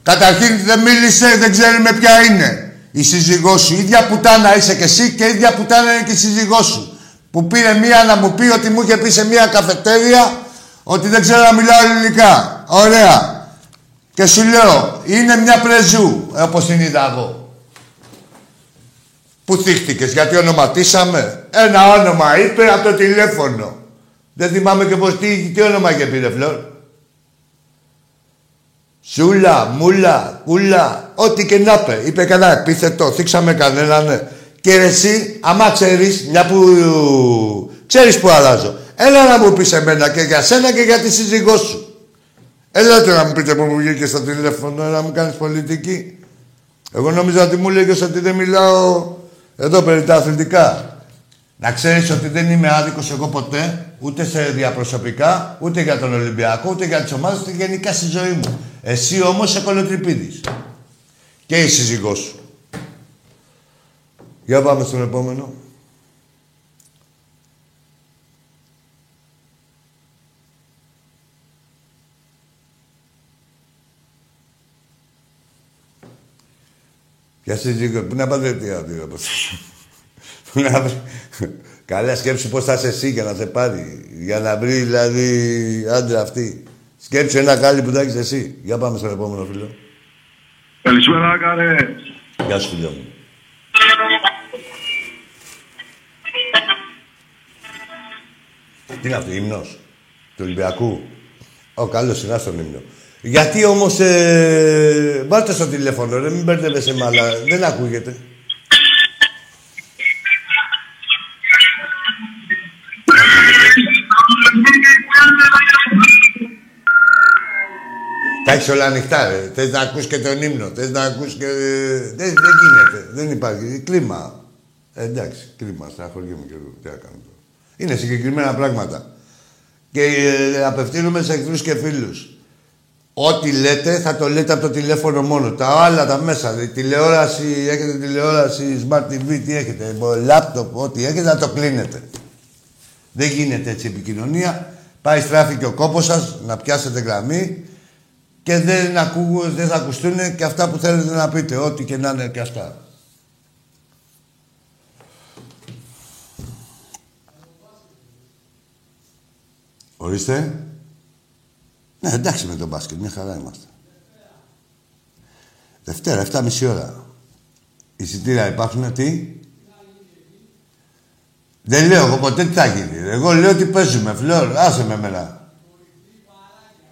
Καταρχήν δεν μίλησε, δεν ξέρουμε ποια είναι η σύζυγός σου. Ίδια πουτάνα είσαι και εσύ και ίδια πουτάνα είναι και η σύζυγός σου. Που πήρε μία να μου πει ότι μου είχε πει σε μία καφετέρια ότι δεν ξέρω να μιλάω ελληνικά. Ωραία. Και σου λέω, είναι μια πρεζού, όπως την είδα εγώ. Που θύχτηκες, γιατί ονοματίσαμε. Ένα όνομα είπε από το τηλέφωνο. Δεν θυμάμαι και πως τι, τι όνομα είχε πει, ρε Φλόρ. Σούλα, μούλα, κούλα, ό,τι και να είπε. Είπε κανένα επίθετο, θίξαμε κανέναν. Ναι. Και εσύ, άμα ξέρεις, μια που ξέρεις που αλλάζω, έλα να μου πεις εμένα και για σένα και για τη σύζυγό σου. Έλα τώρα να μου πείτε που μου βγήκε στο τηλέφωνο, να μου κάνεις πολιτική. Εγώ νόμιζα ότι μου λέγες ότι δεν μιλάω εδώ περί τα αθλητικά. Να ξέρεις ότι δεν είμαι άδικος εγώ ποτέ, ούτε σε διαπροσωπικά, ούτε για τον Ολυμπιακό, ούτε για τις ομάδες, ούτε γενικά στη ζωή μου. Εσύ όμως σε κολοτρυπίδης. Και η σύζυγός σου. Για πάμε στον επόμενο. Ποια σύζυγός, πού να πάτε τι αδύο από Καλά σκέψου πώς θα είσαι εσύ για να σε πάρει, για να βρει δηλαδή άντρα αυτή. Σκέψου ένα κάλλι που θα έχεις εσύ. Για πάμε στον επόμενο φίλο. Καλησπέρα, καλέ. Γεια σου, φίλο μου. Τι είναι αυτό, ύμνος του Ολυμπιακού. Ω, καλώς είναι, στον ύμνο. Γιατί όμως, ε, βάλτε στο τηλέφωνο, ρε, μην μπερδεύεσαι με άλλα, δεν ακούγεται. Τα έχεις όλα ανοιχτά, ρε. Θες να ακούς και τον ύμνο, θες να ακούς και... Δεν, δεν γίνεται, δεν υπάρχει. Κλίμα. Ε, εντάξει, κλίμα, στεναχωριέμαι και εγώ. Τι να κάνω τώρα. Είναι συγκεκριμένα πράγματα. Και ε, απευθύνομαι σε εχθρούς και φίλους. Ό,τι λέτε, θα το λέτε από το τηλέφωνο μόνο. Τα άλλα τα μέσα, δηλαδή, τηλεόραση, έχετε τηλεόραση, smart τι βι, τι έχετε, λάπτοπ, ό,τι έχετε, να το κλείνετε. Δεν γίνεται έτσι η επικοινωνία. Πάει στράφει και ο κόπος σας, να πιάσετε γραμμή και δεν, ακούγω, δεν θα ακουστούν και αυτά που θέλετε να πείτε, ό,τι και να είναι και αυτά. Ορίστε. Ναι, εντάξει με τον μπάσκετ, μια χαρά είμαστε. Δευτέρα, εφτά και μισή ώρα. Εισιτήρια υπάρχουν, τι. Δεν λέω εγώ ποτέ τι θα γίνει. Εγώ λέω ότι παίζουμε, Φλόρ, άσε με εμένα.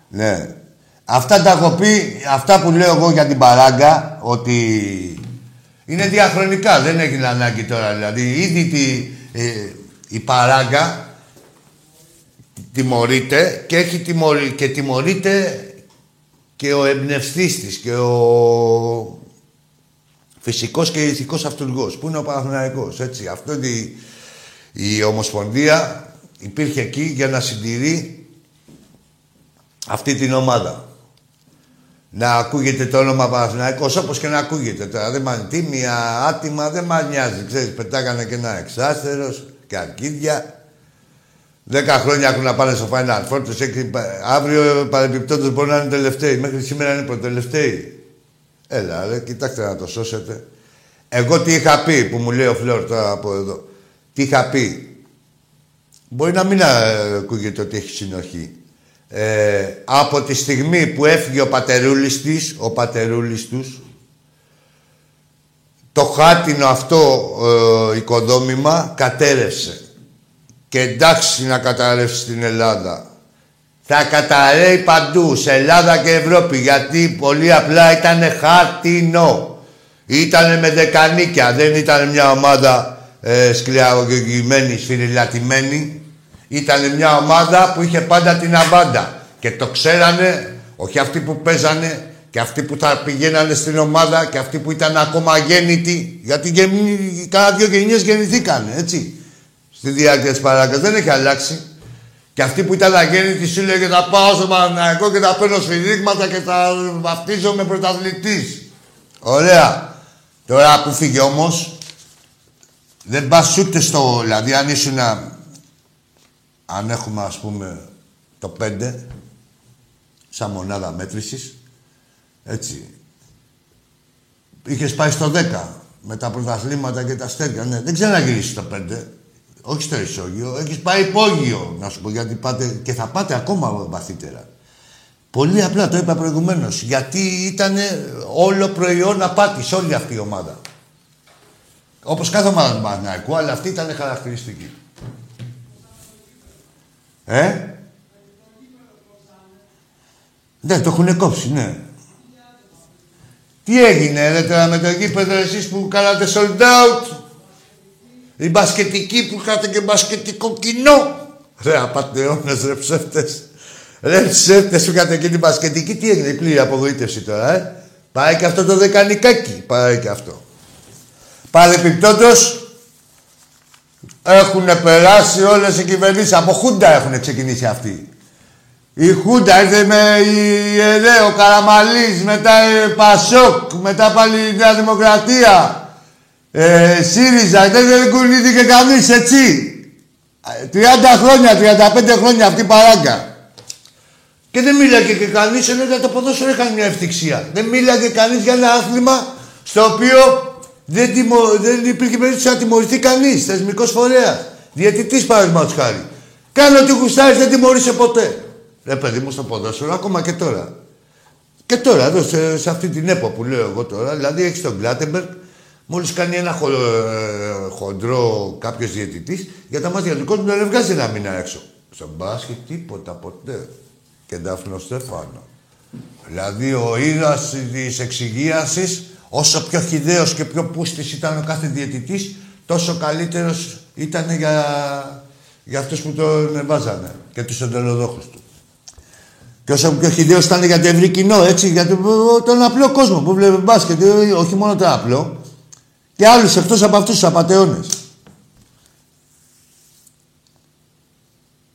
Ναι. Αυτά τα έχω πει, αυτά που λέω εγώ για την παράγκα, ότι είναι διαχρονικά, δεν έχει ανάγκη τώρα. Δηλαδή, ήδη τη, ε, η παράγκα τιμωρείται και, έχει τιμωρεί, και τιμωρείται και ο εμπνευστής της και ο φυσικός και ηθικός αυτούργος, που είναι ο Παναθηναϊκός, έτσι. Αυτό η, η Ομοσπονδία υπήρχε εκεί για να συντηρεί αυτή την ομάδα. Να ακούγεται το όνομα Παναθηναϊκός, όπως και να ακούγεται τώρα. Δεν μ' τίμια, άτιμα, δεν μ' νοιάζει. Ξέρεις, πετάγανε και ένα εξάστερος, κακίδια. Δέκα χρόνια έχουν να πάνε στο Final Four, τους έξι, αύριο παρεμπιπτόντως μπορεί να είναι τελευταίοι. Μέχρι σήμερα είναι πρωτοτελευταίοι. Έλα, ρε, κοιτάξτε να το σώσετε. Εγώ τι είχα πει, που μου λέει ο Φλόρ τώρα από εδώ. Τι είχα πει. Μπορεί να μην ακούγεται ότι έχει συνοχή. Ε, από τη στιγμή που έφυγε ο πατερούλης της, ο πατερούλης τους, το χάτινο αυτό ε, οικοδόμημα κατέρευσε. Και εντάξει να καταρρεύσει στην Ελλάδα. Θα καταραίει παντού, σε Ελλάδα και Ευρώπη, γιατί πολύ απλά ήτανε χάτινο. Ήτανε με δεκανίκια, δεν ήτανε μια ομάδα ε, σκληραγωγημένη, σφυριλατημένη. Ήταν μια ομάδα που είχε πάντα την αμπάντα. Και το ξέρανε, όχι αυτοί που παίζανε, και αυτοί που θα πηγαίνανε στην ομάδα, και αυτοί που ήταν ακόμα γέννητοι. Γιατί γεμι... κάνα δύο γενιές γεννηθήκανε, έτσι. Στη διάρκεια της παράγκας. Δεν έχει αλλάξει. Και αυτοί που ήταν αγέννητοι σου λέγανε θα πάω στο Παναθηναϊκό και θα παίρνω σφυρίγματα και θα βαφτίζομαι πρωταθλητής. Ωραία. Τώρα που φύγει όμως, δεν πας ούτε στο. Δηλαδή, αν ήσουν να. Αν έχουμε, ας πούμε, το πέντε, σαν μονάδα μέτρησης, έτσι, είχες πάει στο δέκα, με τα πρωταθλήματα και τα αστέρια, ναι, δεν ξαναγυρίσεις το πέντε, όχι στο ισόγειο, έχεις πάει υπόγειο, να σου πω, γιατί πάτε, και θα πάτε ακόμα βαθύτερα. Πολύ απλά, το είπα προηγουμένως, γιατί ήταν όλο προϊόν απάτης, όλη αυτή η ομάδα. Όπως κάθε ομάδα του Παναθηναϊκού, αλλά αυτή ήταν χαρακτηριστική. Ε? Ναι, το έχουν κόψει, ναι. Τι έγινε, ρε, τώρα με το γήπεδο εσείς που κάνατε sold out. Οι μπασκετικοί που είχατε και μπασκετικό κοινό. Ρε, απατεώνες, ρε, ψεύτες. Ρε, ψεύτες που είχατε και την μπασκετική. Τι έγινε, η πλήρη απογοήτευση τώρα, ε. Πάει και αυτό το δεκανικάκι, πάει και αυτό. Παρεπιπτόντως, έχουν περάσει όλες οι κυβερνήσεις. Από Χούντα έχουν ξεκινήσει αυτοί. Η Χούντα ήρθε με η ΕΡΕ, ο Καραμαλής, μετά η Πασόκ, μετά πάλι η Νέα Δημοκρατία, ε, ΣΥΡΙΖΑ. Δεν κουνήθηκε κανείς, έτσι. τριάντα χρόνια, τριάντα πέντε χρόνια αυτή η παράγκα. Και δεν μίλαγε και κανείς, ενώ για το ποδόσφαιρο έκανε μια ευτυχία. Δεν μίλαγε κανείς για ένα άθλημα στο οποίο. Δεν, τιμω... δεν υπήρχε περίπτωση να τιμωρηθεί κανείς, θεσμικός φορέας. Διαιτητής παραδείγματος χάρη. Κάνε ότι ο Γουστάρη δεν τιμωρήσε ποτέ. Ρε παιδί μου στο ποδόσφαιρο, ακόμα και τώρα. Και τώρα, εδώ σε, σε αυτή την ΕΠΟ που λέω εγώ τώρα, δηλαδή έχει τον Γκλάτεμπερκ, μόλις κάνει ένα χο... χοντρό κάποιος διαιτητής, για τα μάτια του κόσμου τον βγάζει ένα μήνα έξω. Στον μπάσκετ τίποτα ποτέ. Και Ντάφνο Στέφανο. Δηλαδή ο ήρωας της εξυγίανσης. Όσο πιο χυδαίος και πιο πούστης ήταν ο κάθε διαιτητής, τόσο καλύτερος ήταν για, για αυτούς που τον βάζανε και τους εντελοδόχους του. Και όσο πιο χυδαίος ήταν για το ευρύ κοινό, έτσι, για τον απλό κόσμο που βλέπει μπάσκετ, όχι μόνο το απλό, και άλλους εκτός από αυτούς τους απατεώνες.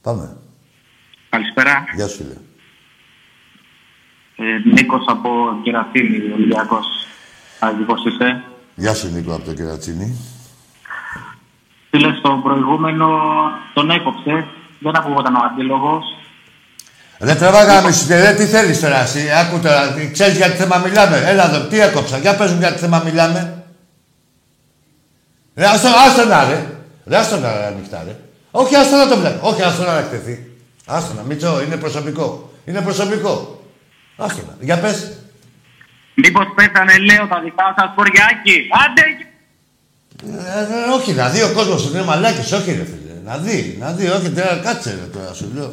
Πάμε. Καλησπέρα. Γεια σου, φίλε. Ε, Νίκος από Κερατσίνη, Ολυμπιακός. Πώς είσαι. Γεια σου Νίκο από το Κερατσίνη. Φίλε, στο προηγούμενο τον έκοψε. Δεν ακούγονταν ο αντίλογος. Ρε τρεβάγαμε σου, ρε τι θέλεις τώρα εσύ. Άκου τώρα, ξέρεις για τι θέμα μιλάμε. Έλα εδώ, τι έκοψα. Για παίζουν για τι θέμα μιλάμε. Ρε άστο να ρε. Ρε άστο να ρε ανοιχτά ρε. Όχι άστο να το βλέπω. Όχι άστο να εκτεθεί. Άστο να, Μίτσο, είναι προσωπικό. Είναι προσωπικό. Άστο να, για πες. Μήπως πέσανε, λέω, τα δικά σας χωριάκι. Άντε! Ε, όχι, να δει ο κόσμος, είναι μαλάκης. Όχι, ρε φίλε. Να δει, να δει. Όχι, τώρα κάτσε, ρε, τώρα σου λέω.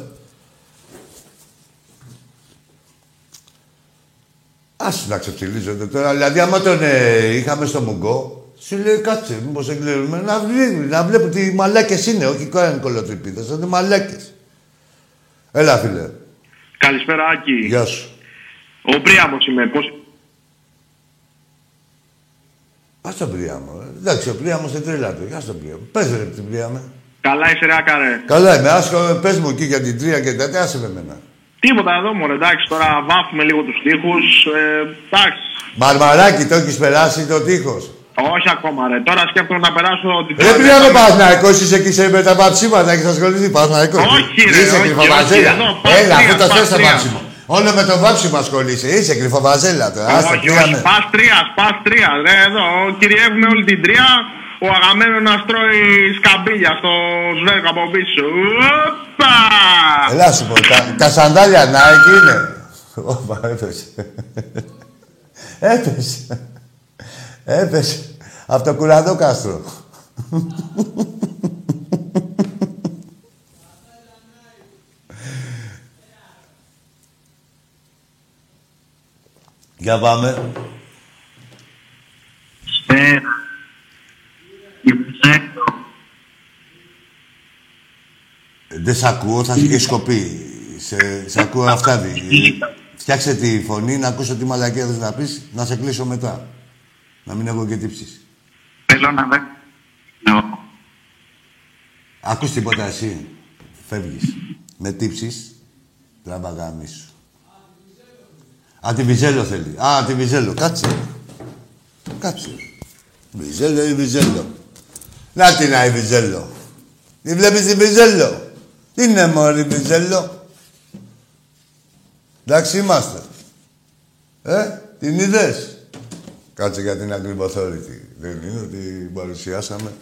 Άσου να ξεφτιλίζονται τώρα. Δηλαδή, άμα τον ε, είχαμε στο Μουγκό, σου λέει κάτσε, μήπως εγκληρώνουμε. Να βλέπουν, να βλέπουν τι μαλάκες είναι, όχι καν κολοτρυπίδες, είναι μαλάκες. Έλα, φίλε. Καλησπέρα, Άκη. Γεια σου. Ο Πρίαμος είμαι, πώς... Ας τον Πρίαμο, εντάξει, ο Πρίαμος στην τρέλα του, ας τον Πρίαμο. Πες ρε την Πρίαμο. Καλά είσαι ρε Άκα ρε. Καλά είμαι, άσχομαι, πες μου εκεί για την τρία και τα άσε με εμένα. Τίποτα εδώ μόνο, εντάξει, τώρα βάφουμε λίγο τους τοίχους, ε, εντάξει. Μαρμαράκι, το έχεις περάσει το τοίχος. Όχι ακόμα ρε, τώρα σκέφτομαι να περάσω την τρία. Ρε Πρίαμο Παναθηναϊκός, είσαι εκεί σε μεταπαψίματα, έχεις ασχοληθεί Παναθηναϊκός. Όχι ρε, είσαι κρυφοβαζέλα. Όλο με το βάψιμο ασχολείσαι, είσαι κρυφοβαζέλα τώρα. Όχι, όχι, όχι, σπάς τρία, σπάς τρία. Ρε, εδώ, κυριεύουμε όλη την τρία, ο Αγαμένονας τρώει σκαμπίλια στο σβέρκο από πίσω. Οπα! Ελά σου πω, τα, τα σανδάλια να, εκεί είναι. Όπα, έπεσε. Έπεσε. Έπεσε. Απ' το κουραδό κάστρο. Για πάμε. Σπέρα. Δεν σ' ακούω, θα είχε σκοπεί. Σε, σε ακούω αυτάδι. Φτιάξε τη φωνή, να ακούσω τι μαλακία θες να πεις, να σε κλείσω μετά. Να μην έχω και τύψεις. Θέλω να δε... Ακούς τίποτα εσύ. Φεύγεις. Με τύψεις, τραβαγάμι σου. Α, τη Βιζέλο θέλει. Α, τη Βιζέλο. Κάτσε. Κάτσε. Βιζέλο ή Βιζέλο. Να την άει Βιζέλο. Τη βλέπεις τη Βιζέλο. Τι είναι μωρή Βιζέλο. Εντάξει είμαστε. Ε, την είδες. Κάτσε για την Αγγλιμποθόρητη. Δεν είναι ότι παρουσιάσαμε.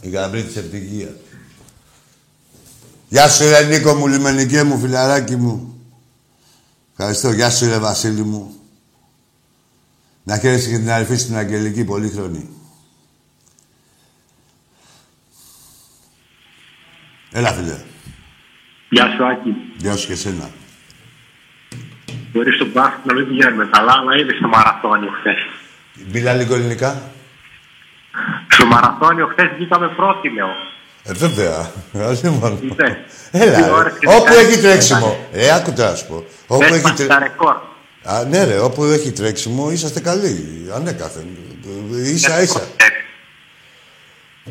Η γαμπρή της ευτυχίας. Γεια σου ρε Νίκο μου, λιμενικέ μου, φιλαράκι μου. Ευχαριστώ. Γεια σου, ρε Βασίλη μου. Να χαίρεσαι και την αρφή στην Αγγελική, πολύχρονη. Έλα, φίλε. Γεια σου, Άκη. Γεια σου και εσένα. Μπορείς στο μπάσκετ να μην πηγαίνουμε καλά, αλλά είδες στο μαραθώνιο χθες. Μίλα λίγο ελληνικά. Στο μαραθώνιο χθες βγήκαμε πρώτοι, λέω. Ε, βέβαια. Έλα, όπου έχει τρέξιμο. Ε, άκουτα, ας πω. Πες τα ρεκόρ. Ναι, ρε, όπου έχει τρέξιμο, είσαστε καλοί. Ανέκαθεν. Ίσα-ίσα.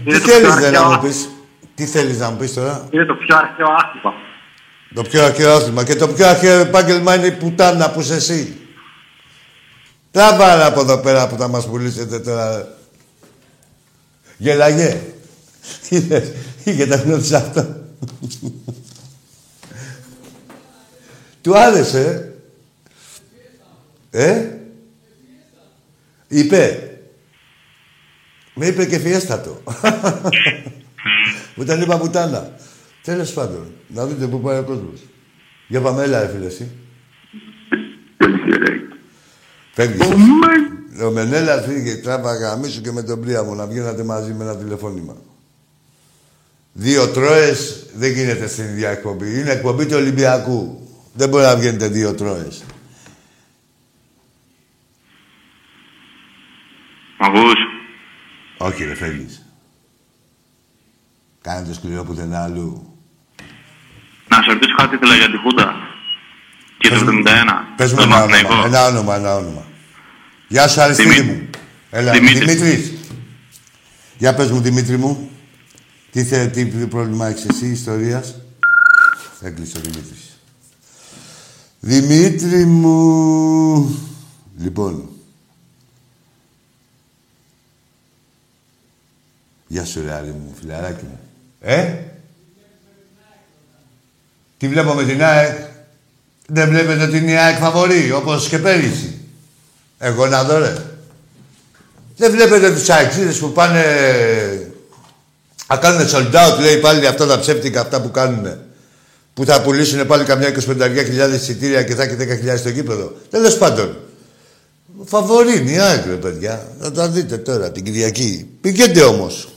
Τι θέλεις να μου πεις. Τι θέλεις να μου πεις τώρα. Είναι το πιο αρχαίο άθλημα. Το πιο αρχαίο άθλημα. Και το πιο αρχαίο επάγγελμα είναι η πουτάνα που είσαι εσύ. Τράβαρα από εδώ πέρα που θα μας πουλήσετε τώρα. Γελαγέ. Τι λες, είχε τα γνώρισε αυτό. Του άρεσε, ε. Ε. Είπε. Με είπε και φιέστατο. Μου τα είπα πουτάνα. Τέλος πάντων, να δείτε πού πάει ο κόσμος. Για πάμε, έλα, φίλε, εσύ. Φεύγεις. Ο Μενέλα φύγε, τράβαγα μίσου και με τον Πρίαμο, να βγαίνατε μαζί με ένα τηλεφώνημα. Δύο τρόες δεν γίνεται στην ίδια εκπομπή. Είναι εκπομπή του Ολυμπιακού. Δεν μπορεί να βγαίνετε δύο τρόες. Ακούς. Όχι ρε φέλης. Κάνε το σκληρό πουθενά αλλού. Να σε ρωτήσω κάτι ήθελα για τη Χούντα. Και το εβδομήντα ένα. Πες μου ένα όνομα. Ένα όνομα, ένα όνομα. Γεια σου Αριστίδη μου. Έλα, Δημήτρης. Για πες μου Δημήτρη μου. Τι, θε, τι πρόβλημα έχεις εσύ, ιστορίας. Έκλεισε ο Δημήτρης. Δημήτρη μου... Λοιπόν... Γεια σου ρε Άρη μου, φιλαράκι μου. Ε! Τι βλέπω με την ΑΕΚ. Δεν βλέπετε ότι είναι η ΑΕΚ φαβορή, όπως και πέρυσι. Εγώ να δω ρε. Δεν βλέπετε τους αεξίδες που πάνε... Θα κάνουν sold out, λέει πάλι αυτά τα ψεύτικα αυτά που κάνουν. Που θα πουλήσουν πάλι καμιά είκοσι πέντε χιλιάδες εισιτήρια και θα έχει δέκα χιλιάδες στο γήπεδο. Τέλος πάντων. Φαβορίνει, άκρη, παιδιά. Θα τα δείτε τώρα την Κυριακή. Πηγαίνετε όμως.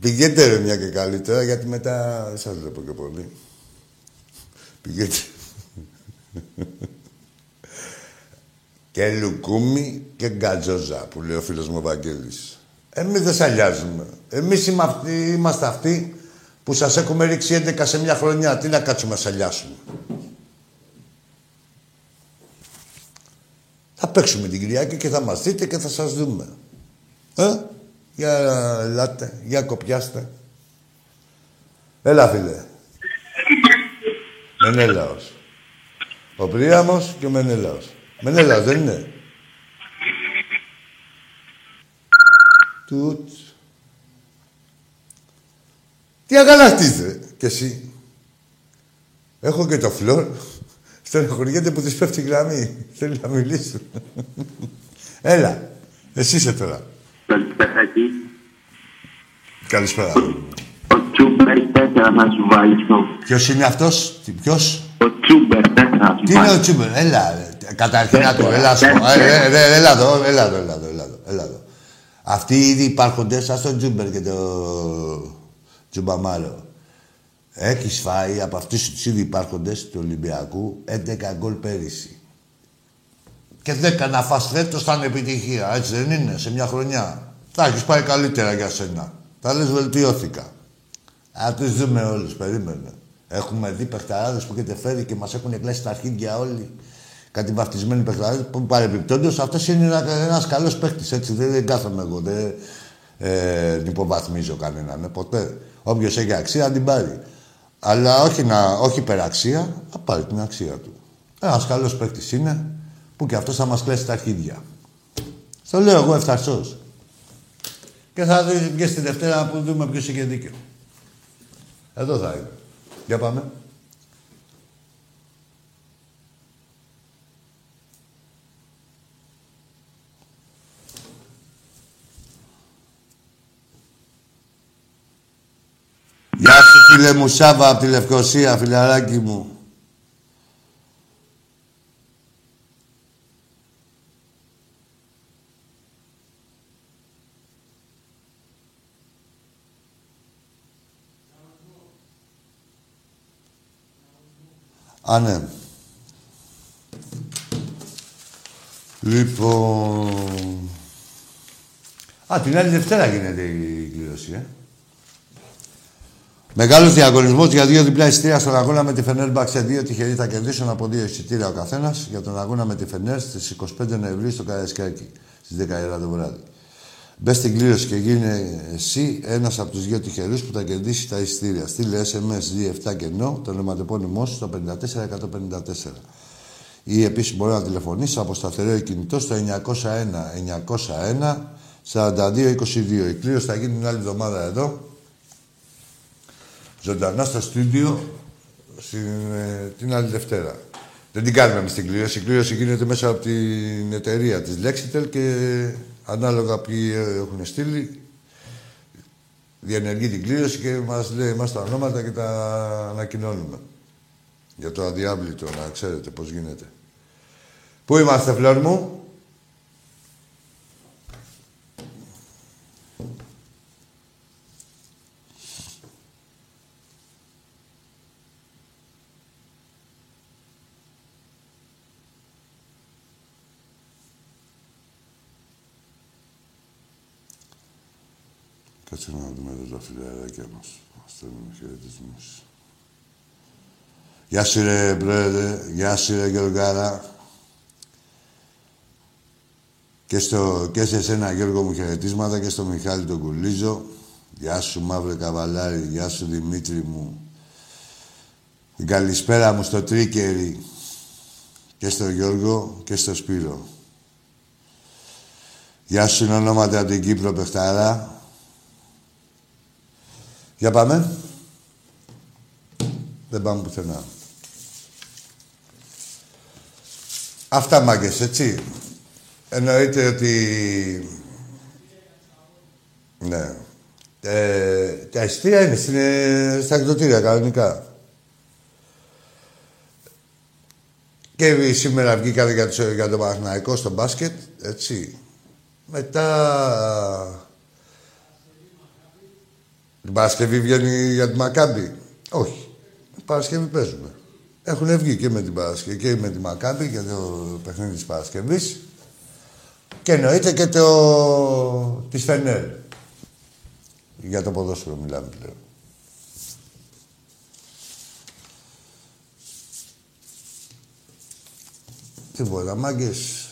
Πηγαίνετε ρε μια και καλύτερα, γιατί μετά δεν σας βλέπω και πολύ. Πηγαίνετε. και λουκούμι και γκατζόζα, που λέει ο φίλος μου ο Βαγγέλης. Εμείς δεν σαλιάζουμε. Εμείς είμαστε αυτοί που σας έχουμε ρίξει έντεκα σε μια χρονιά. Τι να κάτσουμε να σαλιάσουμε. Θα παίξουμε την Κυριακή και θα μας δείτε και θα σας δούμε. Ε, για ελάτε, για κοπιάστε. Έλα, φίλε. Μενέλαος. Ο Πρίαμος και ο Μενέλαος. Μενέλαος δεν είναι. Τουτ. Τι αγαναχτίζε κι εσύ. Έχω και το φλόρ. Στενοχωριέται που της πέφτει η γραμμή. Θέλει να μιλήσω. Έλα. Εσύ είσαι τώρα. Καλησπέρα. Ο Τσούμπερ τέσσερα να σου βάλει. Ποιος είναι αυτός, ποιος? Ο Τσούμπερ τέσσερα. Τι είναι ο Τσούμπερ, έλα. Καταρχήν να το, έλα σου. Έλα εδώ, έλα εδώ, έλα εδώ. Αυτοί ήδη υπάρχονται σαν τον Τσούμπερ και τον Τσουμπαμάρο. Έχεις φάει από αυτούς τους ήδη υπάρχοντες του Ολυμπιακού έντεκα γκολ πέρυσι. Και δέκα να φας φέτος θα είναι επιτυχία, έτσι δεν είναι, σε μια χρονιά. Θα έχεις πάει καλύτερα για σένα. Θα λες βελτιώθηκα. Α, τους δούμε όλους, περίμενε. Έχουμε δει παιχταράδες που έχετε φέρει και μας έχουν εκλέσει τα αρχίδια όλοι. Κάτι βαφτισμένοι παιχταράδες που παρεμπιπτόντως αυτός είναι ένας καλός παίκτης, έτσι. Δεν, δεν κάθομαι εγώ, δεν ε, υποβαθμίζω κανέναν, ναι, ποτέ. Όποιος έχει αξία, την πάρει. Αλλά όχι, να, όχι υπεραξία, να πάρει την αξία του. Ένας καλός παίκτης είναι, που και αυτός θα μας κλέσει τα αρχίδια. Στο λέω εγώ ευθαρσός. Και θα δει και στη Δευτέρα που δούμε ποιος είχε δίκαιο. Εδώ θα είναι. Για πάμε. Γεια σου, φίλε μου, Σάβα, από τη Λευκοσία, φιλαράκι μου. Α, ναι. Λοιπόν... Α, την άλλη Δευτέρα γίνεται η κλήρωση, ε. Μεγάλος διαγωνισμός για δύο διπλά εισιτήρια στον αγώνα με τη Φενέρ Μπαξε. Δύο τυχεροί θα κερδίσουν από δύο εισιτήρια ο καθένας για τον αγώνα με τη Φενέρ στις εικοστή πέμπτη Νοεμβρίου στο Καραϊσκάκη, στις δέκα η ώρα το βράδυ. Μπες στην κλήρωση και γίνε εσύ ένας από τους δύο τυχερούς που θα κερδίσει τα εισιτήρια. Στείλε ες εμ ες δύο επτά κενό, το ονοματεπώνυμό σου στο πέντε τέσσερα ένα πέντε τέσσερα. Ή επίσης μπορεί να τηλεφωνήσει από σταθερό κινητό στο εννιακόσια ένα εννιακόσια ένα σαράντα δύο είκοσι δύο. Η κλήρωση θα γίνει την άλλη εβδομάδα εδώ. Ζωντανά στο στούντιο ε, την άλλη Δευτέρα. Δεν την κάνουμε εμείς την κλήρωση. Η κλήρωση γίνεται μέσα από την εταιρεία της Lexitel και ανάλογα ποιοι έχουν στείλει, διενεργεί την κλήρωση και μας λέει εμάς τα ονόματα και τα ανακοινώνουμε. Για το αδιάβλητο, να ξέρετε πώς γίνεται. Πού είμαστε, φλόρ μου? Κάτσε να δούμε εδώ τα φιλαράκια μας. Μας στέλνουν χαιρετισμούς. Γεια σου ρε πρόεδρε, γεια σου ρε Γεωργάρα. Και, στο, και σε σένα Γιώργο μου χαιρετίσματα και στο Μιχάλη τον Κουλίζο. Γεια σου μαύρε καβαλάρι, γεια σου Δημήτρη μου. Την καλησπέρα μου στο Τρίκερι. Και στο Γιώργο και στο Σπύρο. Γεια σου ονόματα από την Κύπρο παιχτάρα. Για πάμε. Δεν πάμε πουθενά. Αυτά μάγκες, έτσι. Εννοείται ότι... Ναι. Ε, τα εισιτήρια είναι στην, στα εκδοτήρια κανονικά. Και σήμερα βγήκατε για το, για το Παναγνάκου στο μπάσκετ, έτσι. Μετά... Την Παρασκευή βγαίνει για τη Μακάμπι. Όχι. Την Παρασκευή παίζουμε. Έχουν βγει και με την Παρασκευή και με τη Μακάμπι και το παιχνίδι της Παρασκευής. Και εννοείται και το... της Φενέρ. Για το ποδόσφαιρο μιλάμε πλέον. Τίποτα, μάγκες.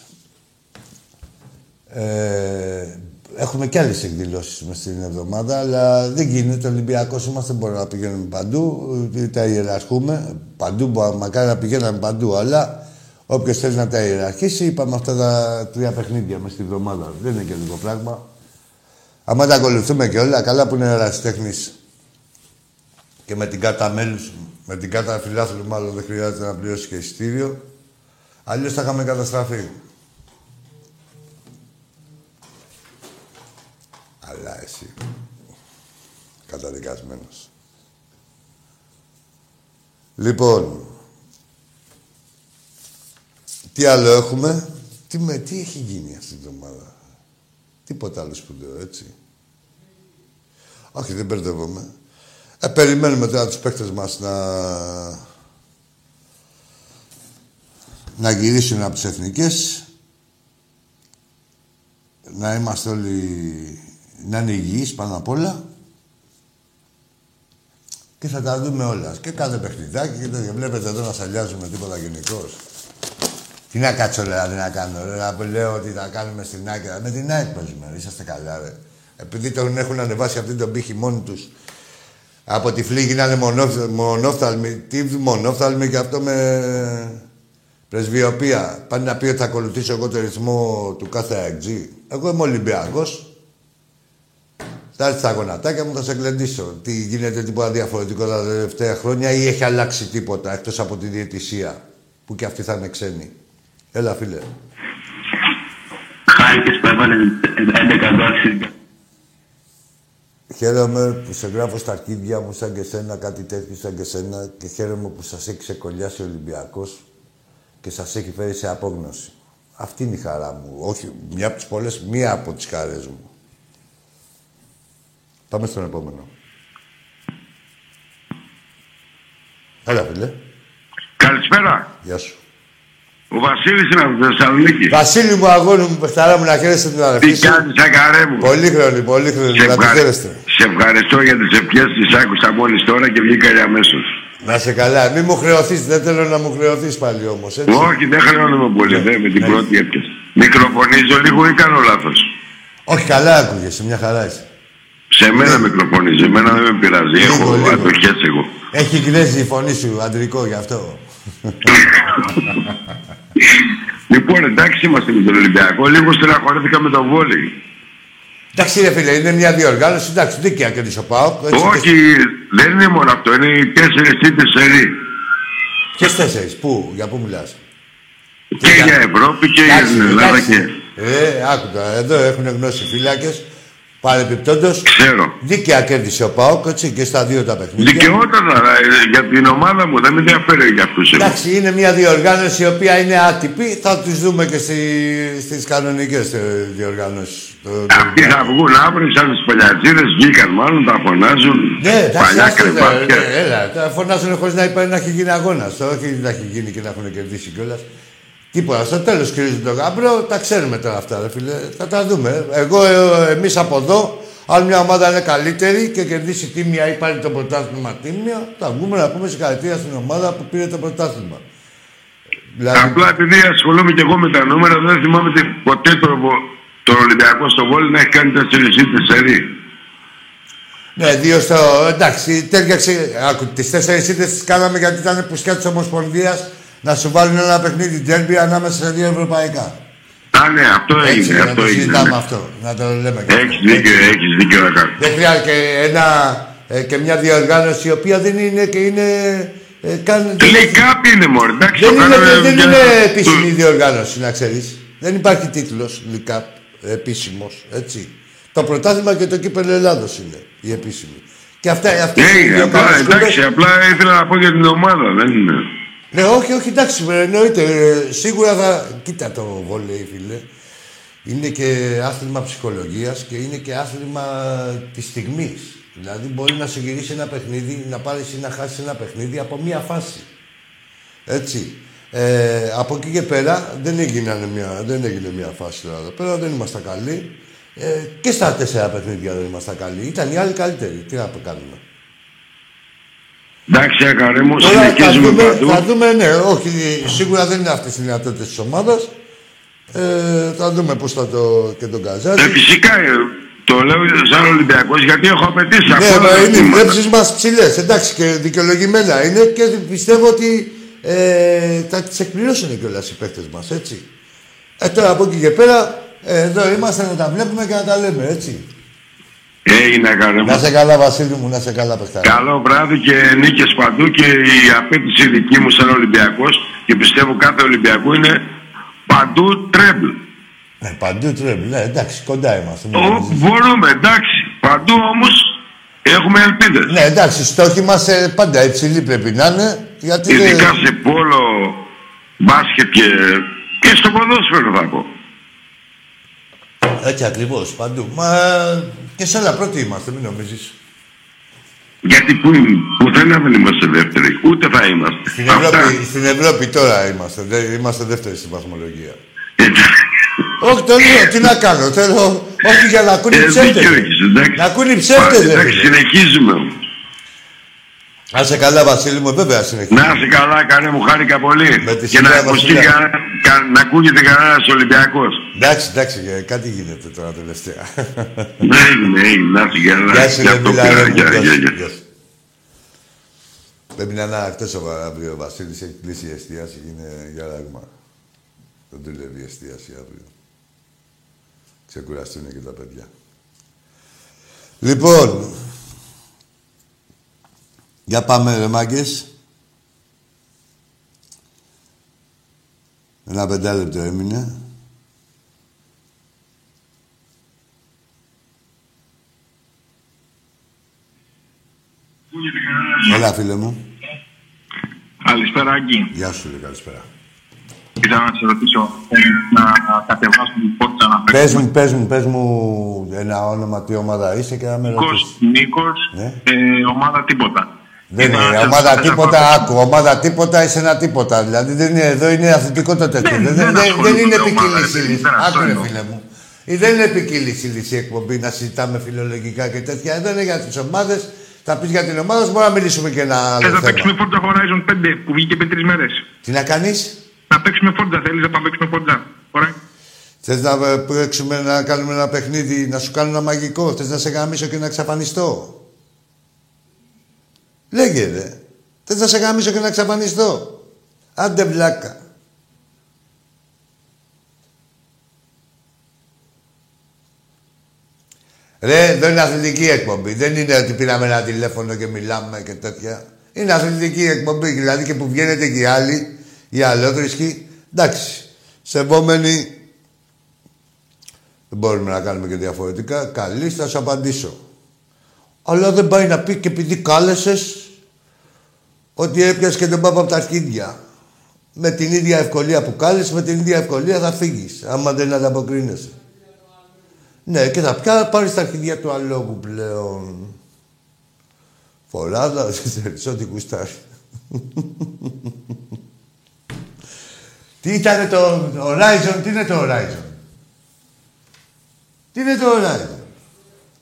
Ε, έχουμε κι άλλες εκδηλώσεις μες την εβδομάδα, αλλά δεν γίνεται. Ολυμπιακός είμαστε, μπορούμε να πηγαίνουμε παντού, τα ιεραρχούμε. Παντού, μακάρι να πηγαίναμε παντού, αλλά όποιος θέλει να τα ιεραρχήσει, είπαμε αυτά τα τρία παιχνίδια μες την εβδομάδα. Δεν είναι και λίγο πράγμα. Άμα τα ακολουθούμε και όλα, καλά που είναι ερασιτέχνης. Και με την κάρτα μέλους, με την κάρτα φιλάθλου, μάλλον δεν χρειάζεται να πληρώσει και εισιτήριο. Αλλιώς θα είχαμε καταστραφεί. Αλλά εσύ, καταδικασμένος. Λοιπόν, τι άλλο έχουμε, τι, με, τι έχει γίνει αυτή την εβδομάδα. Τίποτα άλλο σπουδαίο, έτσι. Όχι, δεν μπερδεύομαι. Ε, περιμένουμε τώρα τους παίκτες μας να... να γυρίσουν από τις εθνικές, να είμαστε όλοι... να είναι υγιείς πάνω απ' όλα και θα τα δούμε όλα. Και κάθε παιχνιδάκι και τέτοια. Βλέπετε εδώ να σαλιάζουμε τίποτα γενικώς. Τι να κάτσω, ρε, να, να κάνω, ρε, να λέω ότι θα κάνουμε στην ΑΕΚ. Με την ΑΕΚ παίζουμε, ρε, είσαστε καλά, ρε. Επειδή τον έχουν ανεβάσει αυτήν τον πύχη μόνοι τους, από τη φλή γίνανε μονόφθαλμοι. Τι μονόφθαλμοι και αυτό με... πρεσβειοπία. Πάνε να πει ότι θα ακολουθήσω εγώ το ρυθμό του κάθε ΑΕΚΤΖΙ. Εγώ είμαι Ολυμπιακός. Θα έρθει στα γονατάκια μου, θα σε κλεντήσω. Τι γίνεται τίποτα διαφορετικό τα τελευταία χρόνια ή έχει αλλάξει τίποτα εκτός από τη διαιτησία που και αυτή θα είναι ξένη. Έλα, φίλε. Χάρηκες που έβαλε έντεκα γκολ. Χαίρομαι που σε γράφω στα αρχίδια μου σαν και σένα, κάτι τέτοιο σαν και σένα και χαίρομαι που σας έχει ξεκολλιάσει ο Ολυμπιακός και σας έχει φέρει σε απόγνωση. Αυτή είναι η χαρά μου. Όχι, μία από τις πολλές, μία από τις χαρές μου. Πάμε στον επόμενο. Έλα, φίλε. Καλησπέρα. Γεια σου. Ο Βασίλης είναι από τη Θεσσαλονίκη. Βασίλη μου, αγώνου μου, παιχταρά μου, να χαίρεστε την αδερφή σου. Τι κάνεις, αγαρέ μου. Πολύ χρόνο, πολύ χρόνο, να το χαίρεστε. Σε ευχαριστώ για τις ευχές, τις άκουσα μόλις τώρα και βγήκα αμέσως. Να σε καλά, μη μου χρεωθείς, δεν θέλω να μου χρεωθείς πάλι όμως, έτσι. Όχι, δεν χρεώνομαι πολύ, ναι, δε, με την ναι. Πρώτη έπιασε. Μικροφωνίζω λίγο ή κάνω λάθος. Όχι, καλά άκουγες, σε μια χαρά είσαι. Σε μένα ναι. Μικροφωνίζει, εμένα δεν με πειράζει, λίγο, έχω λίγο. Ατοχές εγώ. Έχει γκρέζει η φωνή σου, αντρικό γι' αυτό. Λοιπόν, εντάξει είμαστε με τον Ολυμπιακό, λίγο στεναχωρέθηκα με τον Βόλι. Εντάξει ρε φίλε, είναι μια διοργάνωση, εντάξει, δίκαια και της ο ΠΑΟΚ. Όχι, και... δεν είναι μόνο αυτό, είναι οι τέσσερις τίτλες σερί. Ποιες τέσσερις, πού, για πού μιλάς. Και, και για Ευρώπη και για την Ελλάδα και... Ε, άκουτα, εδώ έχουν γνώσει φύλακες, παρεπιπτόντως. Ξέρω. Δίκαια κέρδισε ο ΠΑΟΚ, έτσι, και στα δύο τα παιχνίδια. Δικαιόταν, αλλά για την ομάδα μου, δεν με ενδιαφέρει για αυτούς. Εντάξει, είναι μια διοργάνωση η οποία είναι άτυπη, θα τους δούμε και στι... στις κανονικές διοργάνωσεις. Αυτοί θα βγουν αύριο, σαν τις παλιατζίδες, βγήκαν μάλλον, τα φωνάζουν. Ναι, παλιά κρεβάτια. Ναι, έλα, τα φωνάζουν χωρίς να, να έχει γίνει αγώνας. Όχι να έχει γίνει και να έχουν κερδίσει κιόλας. Τίποτα, στο τέλος κυρίζουν τον γαμπρό, τα ξέρουμε τώρα αυτά, ρε φίλε. Θα τα δούμε. Εγώ, ε, εμείς από εδώ, αν μια ομάδα είναι καλύτερη και κερδίσει τίμια ή πάρει το πρωτάθλημα τίμια, θα βγούμε να πούμε συγχαρητήρια στην ομάδα που πήρε το πρωτάθλημα. Δηλαδή... Απλά επειδή ασχολούμαι και εγώ με τα νούμερα, δεν θυμάμαι ποτέ το. Το Ολυμπιακό στο Βόλι να έχει κάνει τα τέσσερις τέσσερις. Ναι, δύο στο... Εντάξει, τέριαξε... Άκου, τις τέσσερις ήττες τις κάναμε γιατί ήταν πουσκιά της Ομοσπονδίας να σου βάλουν ένα παιχνίδι ντέρμπι ανάμεσα σε δύο ευρωπαϊκά. Α, ναι, αυτό έγινε. Έτσι, αυτό να το συζητάμε ναι. Αυτό, να το λέμε. Έχεις δίκιο, έχεις δίκιο να κάνεις. Δεν χρειάζεται και, ένα, ε, και μια διοργάνωση η οποία δεν είναι και είναι... Ε, καν... Λεκάπη είναι μόνο, εντάξει. Δεν, κάναμε, είναι, δεν και... είναι επίσημη διοργάνωση, να ξέρεις. Δεν υπάρχει τίτλος Λεκάπη. Επίσημος, έτσι. Το πρωτάθλημα και το κύπελλο Ελλάδος είναι οι επίσημοι. Και αυτά είναι αυτή hey, απλά, εντάξει, απλά ήθελα να πω για την ομάδα, δεν είναι. Ναι, όχι, όχι, εντάξει, εννοείται. Σίγουρα θα. Κοίτα το βόλεϊ, φίλε. Είναι και άθλημα ψυχολογίας και είναι και άθλημα της στιγμής. Δηλαδή, μπορεί να σου γυρίσει ένα παιχνίδι, να πάρει ή να χάσει ένα παιχνίδι από μία φάση. Έτσι. Ε, από εκεί και πέρα δεν έγινε μια, δεν έγινε μια φάση εδώ πέρα, δεν ήμασταν καλοί. Ε, και στα τέσσερα παιχνίδια δεν ήμασταν καλοί. Ήταν οι άλλοι καλύτεροι. Τι να κάνουμε. Εντάξει, Ακαρέμο, συνεχίζουμε παντού. Θα δούμε, ναι, όχι, σίγουρα δεν είναι αυτές οι δυνατότητες της ομάδας. Ε, θα δούμε πώς θα το, και τον καζάζει. Ε, φυσικά, ε, το λέω σαν Ολυμπιακός, γιατί έχω απαιτήσει ναι, ακόμα. Ναι, είναι οι βλέψεις μας ψηλές, εντάξει, και δικαιολογημένα είναι και πιστεύω ότι ε, θα τις εκπληρώσουν κιόλας οι παίκτες μας, έτσι. Ε, τώρα από εκεί και πέρα, ε, εδώ είμαστε να τα βλέπουμε και να τα λέμε, έτσι. Έγινε, Καρέμο. Να σε καλά, Βασίλη μου, να σε καλά, παιχτάρι. Καλό βράδυ και νίκες παντού και η απέτηση δική μου σαν Ολυμπιακός και πιστεύω κάθε Ολυμπιακού είναι παντού τρέμπλ. Ναι, παντού τρέμπλ, ναι, εντάξει, κοντά είμαστε. Ό, μπορούμε, εντάξει. Παντού όμως έχουμε ελπίδες. Ναι, εντάξει, οι στόχοι μας πάντα υψηλοί πρέπει να είναι. Γιατί ειδικά ε... σε πόλο, μπάσκετ και, και στο ποδόσφαιρο θα πω. Έτσι ακριβώς, παντού. Μα και σε άλλα πρώτοι είμαστε, μην νομίζεις. Γιατί που, πουθενά δεν είμαστε δεύτεροι, ούτε θα είμαστε. Στην Ευρώπη, στην Ευρώπη τώρα είμαστε, δε, είμαστε δεύτεροι στην βαθμολογία. Όχι, το λέω, τι να κάνω, θέλω, όχι για να ακούνε οι ψεύτες. Να ακούνε οι ψεύτες. Εντάξει, συνεχίζουμε. Να είσαι καλά, Βασίλη μου, βέβαια συνεχίζουμε. Να είσαι καλά, Καρέ μου, χάρηκα πολύ. Και να, κα, κα, να ακούγεται κανένας Ολυμπιακός. Εντάξει, εντάξει, κάτι γίνεται τώρα τελευταία. Ναι, ναι, να είσαι καλά. Γεια σου, ρε Μιλάρε μου, γεια σου. Πρέπει να είναι ακτός ο Βασίλης, έχει κλείσει η εστίαση και είναι για ράγμα. Δεν δουλεύει η εστίαση αύριο. Ξεκουραστούν και τα παιδιά. Λοιπόν, για πάμε ρε μάγκες. Ένα πεντάλεπτο έμεινε. Έλα φίλε μου. Καλησπέρα Άγγι. Γεια σου λέει, καλησπέρα. Ήθελα να σε ρωτήσω, να κατεβάσουμε πότε να παίξουμε. Πες μου, πες μου, πες μου ένα όνομα, τι ομάδα είσαι και να με ρωτήσεις. Νίκος, Νίκος, ναι. ε, ομάδα τίποτα. Δεν είναι, ομάδα, ομάδα τίποτα, άκου, ομάδα τίποτα, είσαι ένα τίποτα. Δηλαδή δεν είναι, εδώ είναι αθλητικό το τέτοιο. Δεν, δεν, δεν, δεν, δεν είναι επικύληση, άκου ρε φίλε μου. Δεν είναι επικύληση η εκπομπή να συζητάμε φιλολογικά και τέτοια. Δεν είναι για τις ομάδες. Θα πεις για την ομάδα σου, μπορούμε να μιλήσουμε και ένα άλλο. Θες να παίξουμε Forza Horizon πέντε που βγήκε πριν τρεις μέρες. Τι να κάνεις? Να παίξουμε Forza, θέλεις να πάμε παίξουμε Forza. Ωραία. Θες να παίξουμε, να κάνουμε ένα παιχνίδι, να σου κάνω ένα μαγικό. Θες να σε γαμίσω και να εξαφανιστώ. Λέγε ρε. Θες να σε γαμίσω και να εξαφανιστώ. Άντε βλάκα. Ρε, εδώ είναι αθλητική εκπομπή. Δεν είναι ότι πήραμε ένα τηλέφωνο και μιλάμε και τέτοια. Είναι αθλητική εκπομπή, δηλαδή και που βγαίνετε και οι άλλοι, οι αλλότρισκοι. Εντάξει, σεβόμενοι, δεν μπορούμε να κάνουμε και διαφορετικά. Καλή, θα σου απαντήσω. Αλλά δεν πάει να πει και επειδή κάλεσες ότι έπιασε και τον πάπα από τα αρχίδια. Με την ίδια ευκολία που κάλεσες, με την ίδια ευκολία θα φύγεις, άμα δεν ανταποκρίνεσαι. Ναι, και θα πια πάρει στα αρχιδιά του αλόγου πλέον. Φοράδα, δεν θέλεις, ό,τι γουστάρει. Τι ήταν το Horizon, τι είναι το Horizon. Τι είναι το Horizon.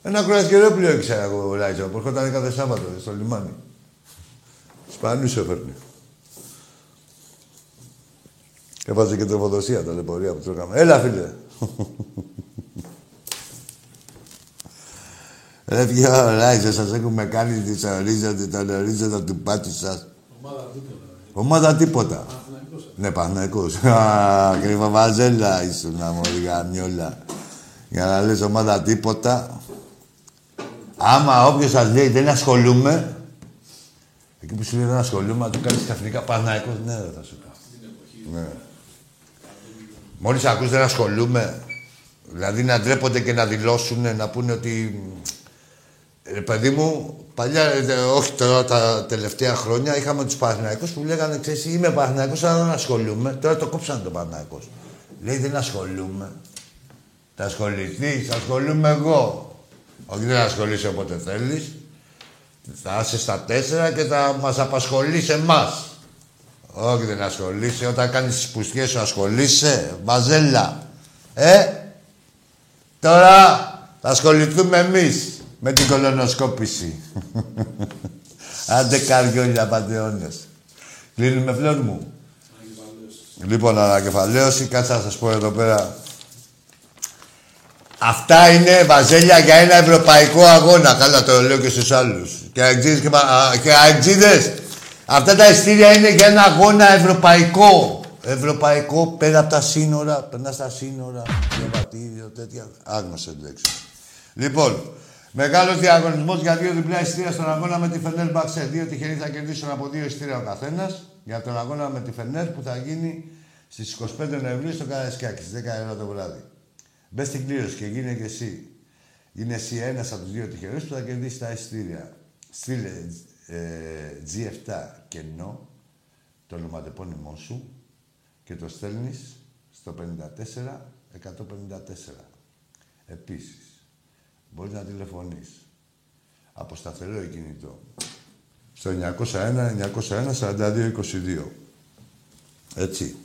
Ένα κρουαζιερόπλοιο ήξερα εγώ Horizon, που έρχονταν κάθε Σάββατο στο λιμάνι. Σπανούς έφερνε. Έβαζε και τροφοδοσία, ταλαιπωρία που τρώγαμε. Έλα, φίλε. Ρε ποιο Λάιζο, σας έχουμε κάνει τις ορίζοντα, τα ορίζοντα του πάτου σας. Ομάδα τίποτα. Ομάδα τίποτα. Παναθηναϊκός. Ναι, Παναθηναϊκός. Κρυφοβαζέλα ήσουν, αμόρι, γαμιόλα. Για να λες ομάδα τίποτα. Άμα όποιος σας λέει δεν ασχολούμαι, εκεί που σου λέει δεν ασχολούμαι, αν του κάνεις καθημερινά Παναθηναϊκός, ναι, δεν θα σου κάνω. Ναι. Μόλις ακούς δεν ασχολούμαι, δηλαδή να ντρέπονται και να δηλώσουν, να πούνε ότι... Ρε παιδί μου, παλιά, ε, όχι τώρα τα τελευταία χρόνια, είχαμε τους Παναθηναϊκούς που λέγανε ξέρεις, είμαι Παναθηναϊκός, αλλά δεν ασχολούμαι. Τώρα το κόψαν τον Παναθηναϊκό. Λέει δεν ασχολούμαι. Θα ασχοληθείς, θα ασχολούμαι εγώ. Όχι δεν ασχολείσαι όποτε θέλεις. Θα είσαι στα τέσσερα και θα μας απασχολείς εμάς. Όχι, δεν ασχολείσαι. Όταν κάνεις τις πουστιές σου ασχολείσαι. Μπαζέλα. Ε. Τώρα θα ασχοληθούμε εμείς με την κολονοσκόπηση. Άντε καριόλια παντεώνες. Κλείνουμε φλόρ μου. Λοιπόν, ανακεφαλαίωση. Κάτσε να σας πω εδώ πέρα. Αυτά είναι βαζέλια για ένα ευρωπαϊκό αγώνα. Καλά το λέω και στους άλλους. Και αεξίδες. Αυτά τα ειστήρια είναι για ένα αγώνα ευρωπαϊκό. Ευρωπαϊκό, πέρα από τα σύνορα. Περνά στα σύνορα. Διαβατήριο, τέτοια. Άγνωστες λέξεις. Λοιπόν, μεγάλος διαγωνισμός για δύο διπλά ειστήρια στον αγώνα με τη Φενέρ Μπαξέ. Δύο τυχεροί θα κερδίσουν από δύο ειστήρια ο καθένας. Για τον αγώνα με τη Φενέρ που θα γίνει στις εικοστή πέμπτη Νοεμβρίου στο Καραϊσκάκη, στις δέκα η ώρα το βράδυ. Μπες στην κλήρωση και γίνε και εσύ. Είναι εσύ ένας από τους δύο τυχερούς που θα κερδίσει τα εισιτήρια. Στείλε τζι επτά κενό το ονοματεπώνυμό σου και το στέλνεις στο πέντε τέσσερα ένα πέντε τέσσερα. Επίσης, μπορείς να τηλεφωνείς από σταθερό κινητό στο εννιακόσια ένα εννιακόσια ένα σαράντα δύο είκοσι δύο. Έτσι.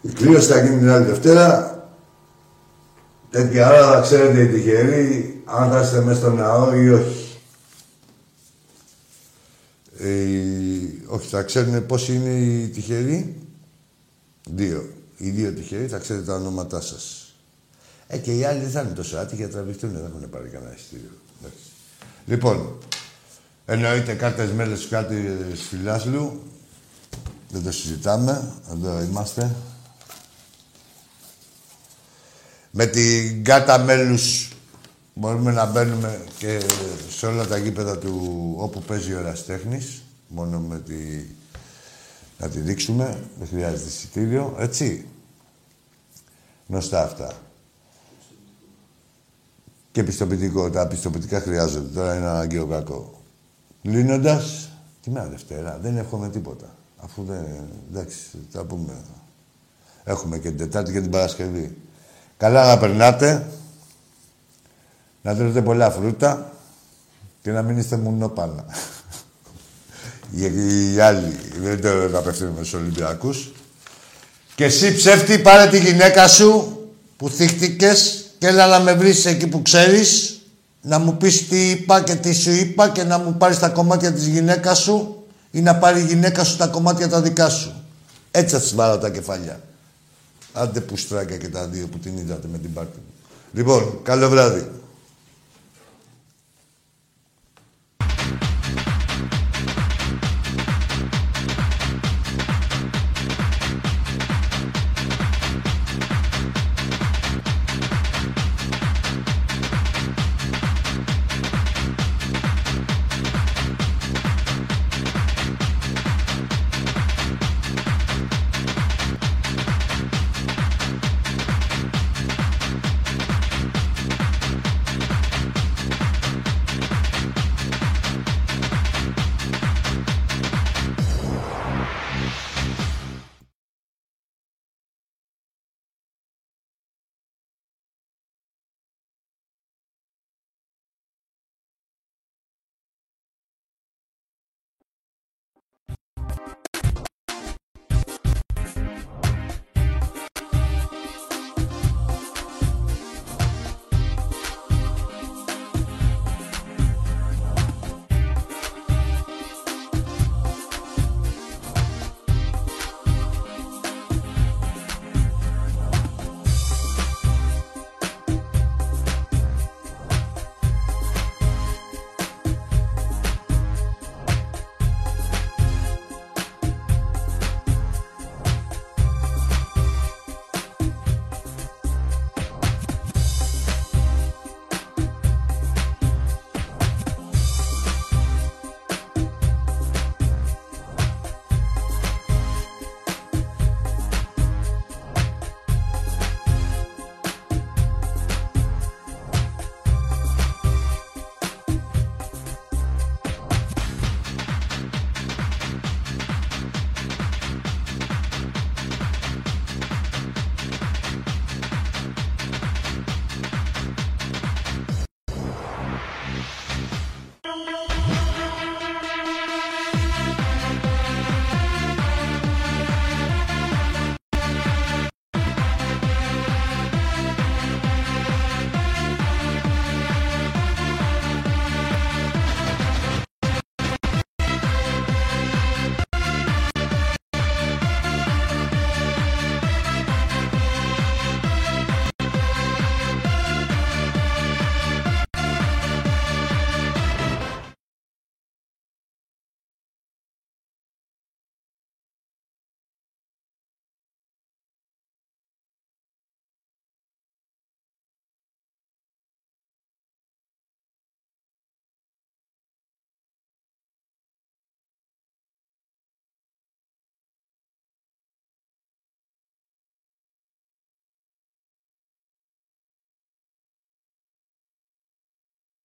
Η κλήρωση θα γίνει την άλλη Δευτέρα. Τέτοια ώρα θα ξέρετε οι τυχεροί αν θα είστε μέσα στο ναό ή όχι. Ε, όχι, θα ξέρουν πόσοι είναι οι τυχεροί. Δύο. Οι δύο τυχεροί θα ξέρετε τα ονόματά σας. Ε, και οι άλλοι δεν θα είναι τόσο άτυχοι για να τραβηχτούν, δεν έχουν πάρει κανένα εισιτήριο. Λοιπόν, εννοείται κάρτες μέλες του κάρτες φιλάθλου. Δεν το συζητάμε. Εδώ είμαστε. Με την κάρτα μέλους μπορούμε να μπαίνουμε και σε όλα τα γήπεδα του όπου παίζει ο ερασιτέχνης. Μόνο με τη... να τη δείξουμε. Δεν χρειάζεται εισιτήριο. Έτσι. Γνωστά αυτά. Και πιστοποιητικό. Τα πιστοποιητικά χρειάζονται. Τώρα είναι αναγκαίο κακό. Λύνοντας, τη μέρα Δευτέρα. Δεν εύχομαι τίποτα. Αφού δεν... εντάξει, τα πούμε. Έχουμε και την Τετάρτη και την Παρασκευή. Καλά να περνάτε, να τρώτε πολλά φρούτα και να μην είστε μουνόπανα. Οι άλλοι, δεν το απευθύνουμε στους Ολυμπιακούς. Και εσύ ψεύτη, πάρε τη γυναίκα σου που θύχτηκες και έλα να με βρεις εκεί που ξέρεις, να μου πεις τι είπα και τι σου είπα και να μου πάρεις τα κομμάτια της γυναίκας σου ή να πάρει η γυναίκα σου τα κομμάτια τα δικά σου. Έτσι θα τις βάλω τα κεφάλια. Άντε πουστράκια και τα δύο που την είδατε με την πάρτι μου. Λοιπόν, καλό βράδυ.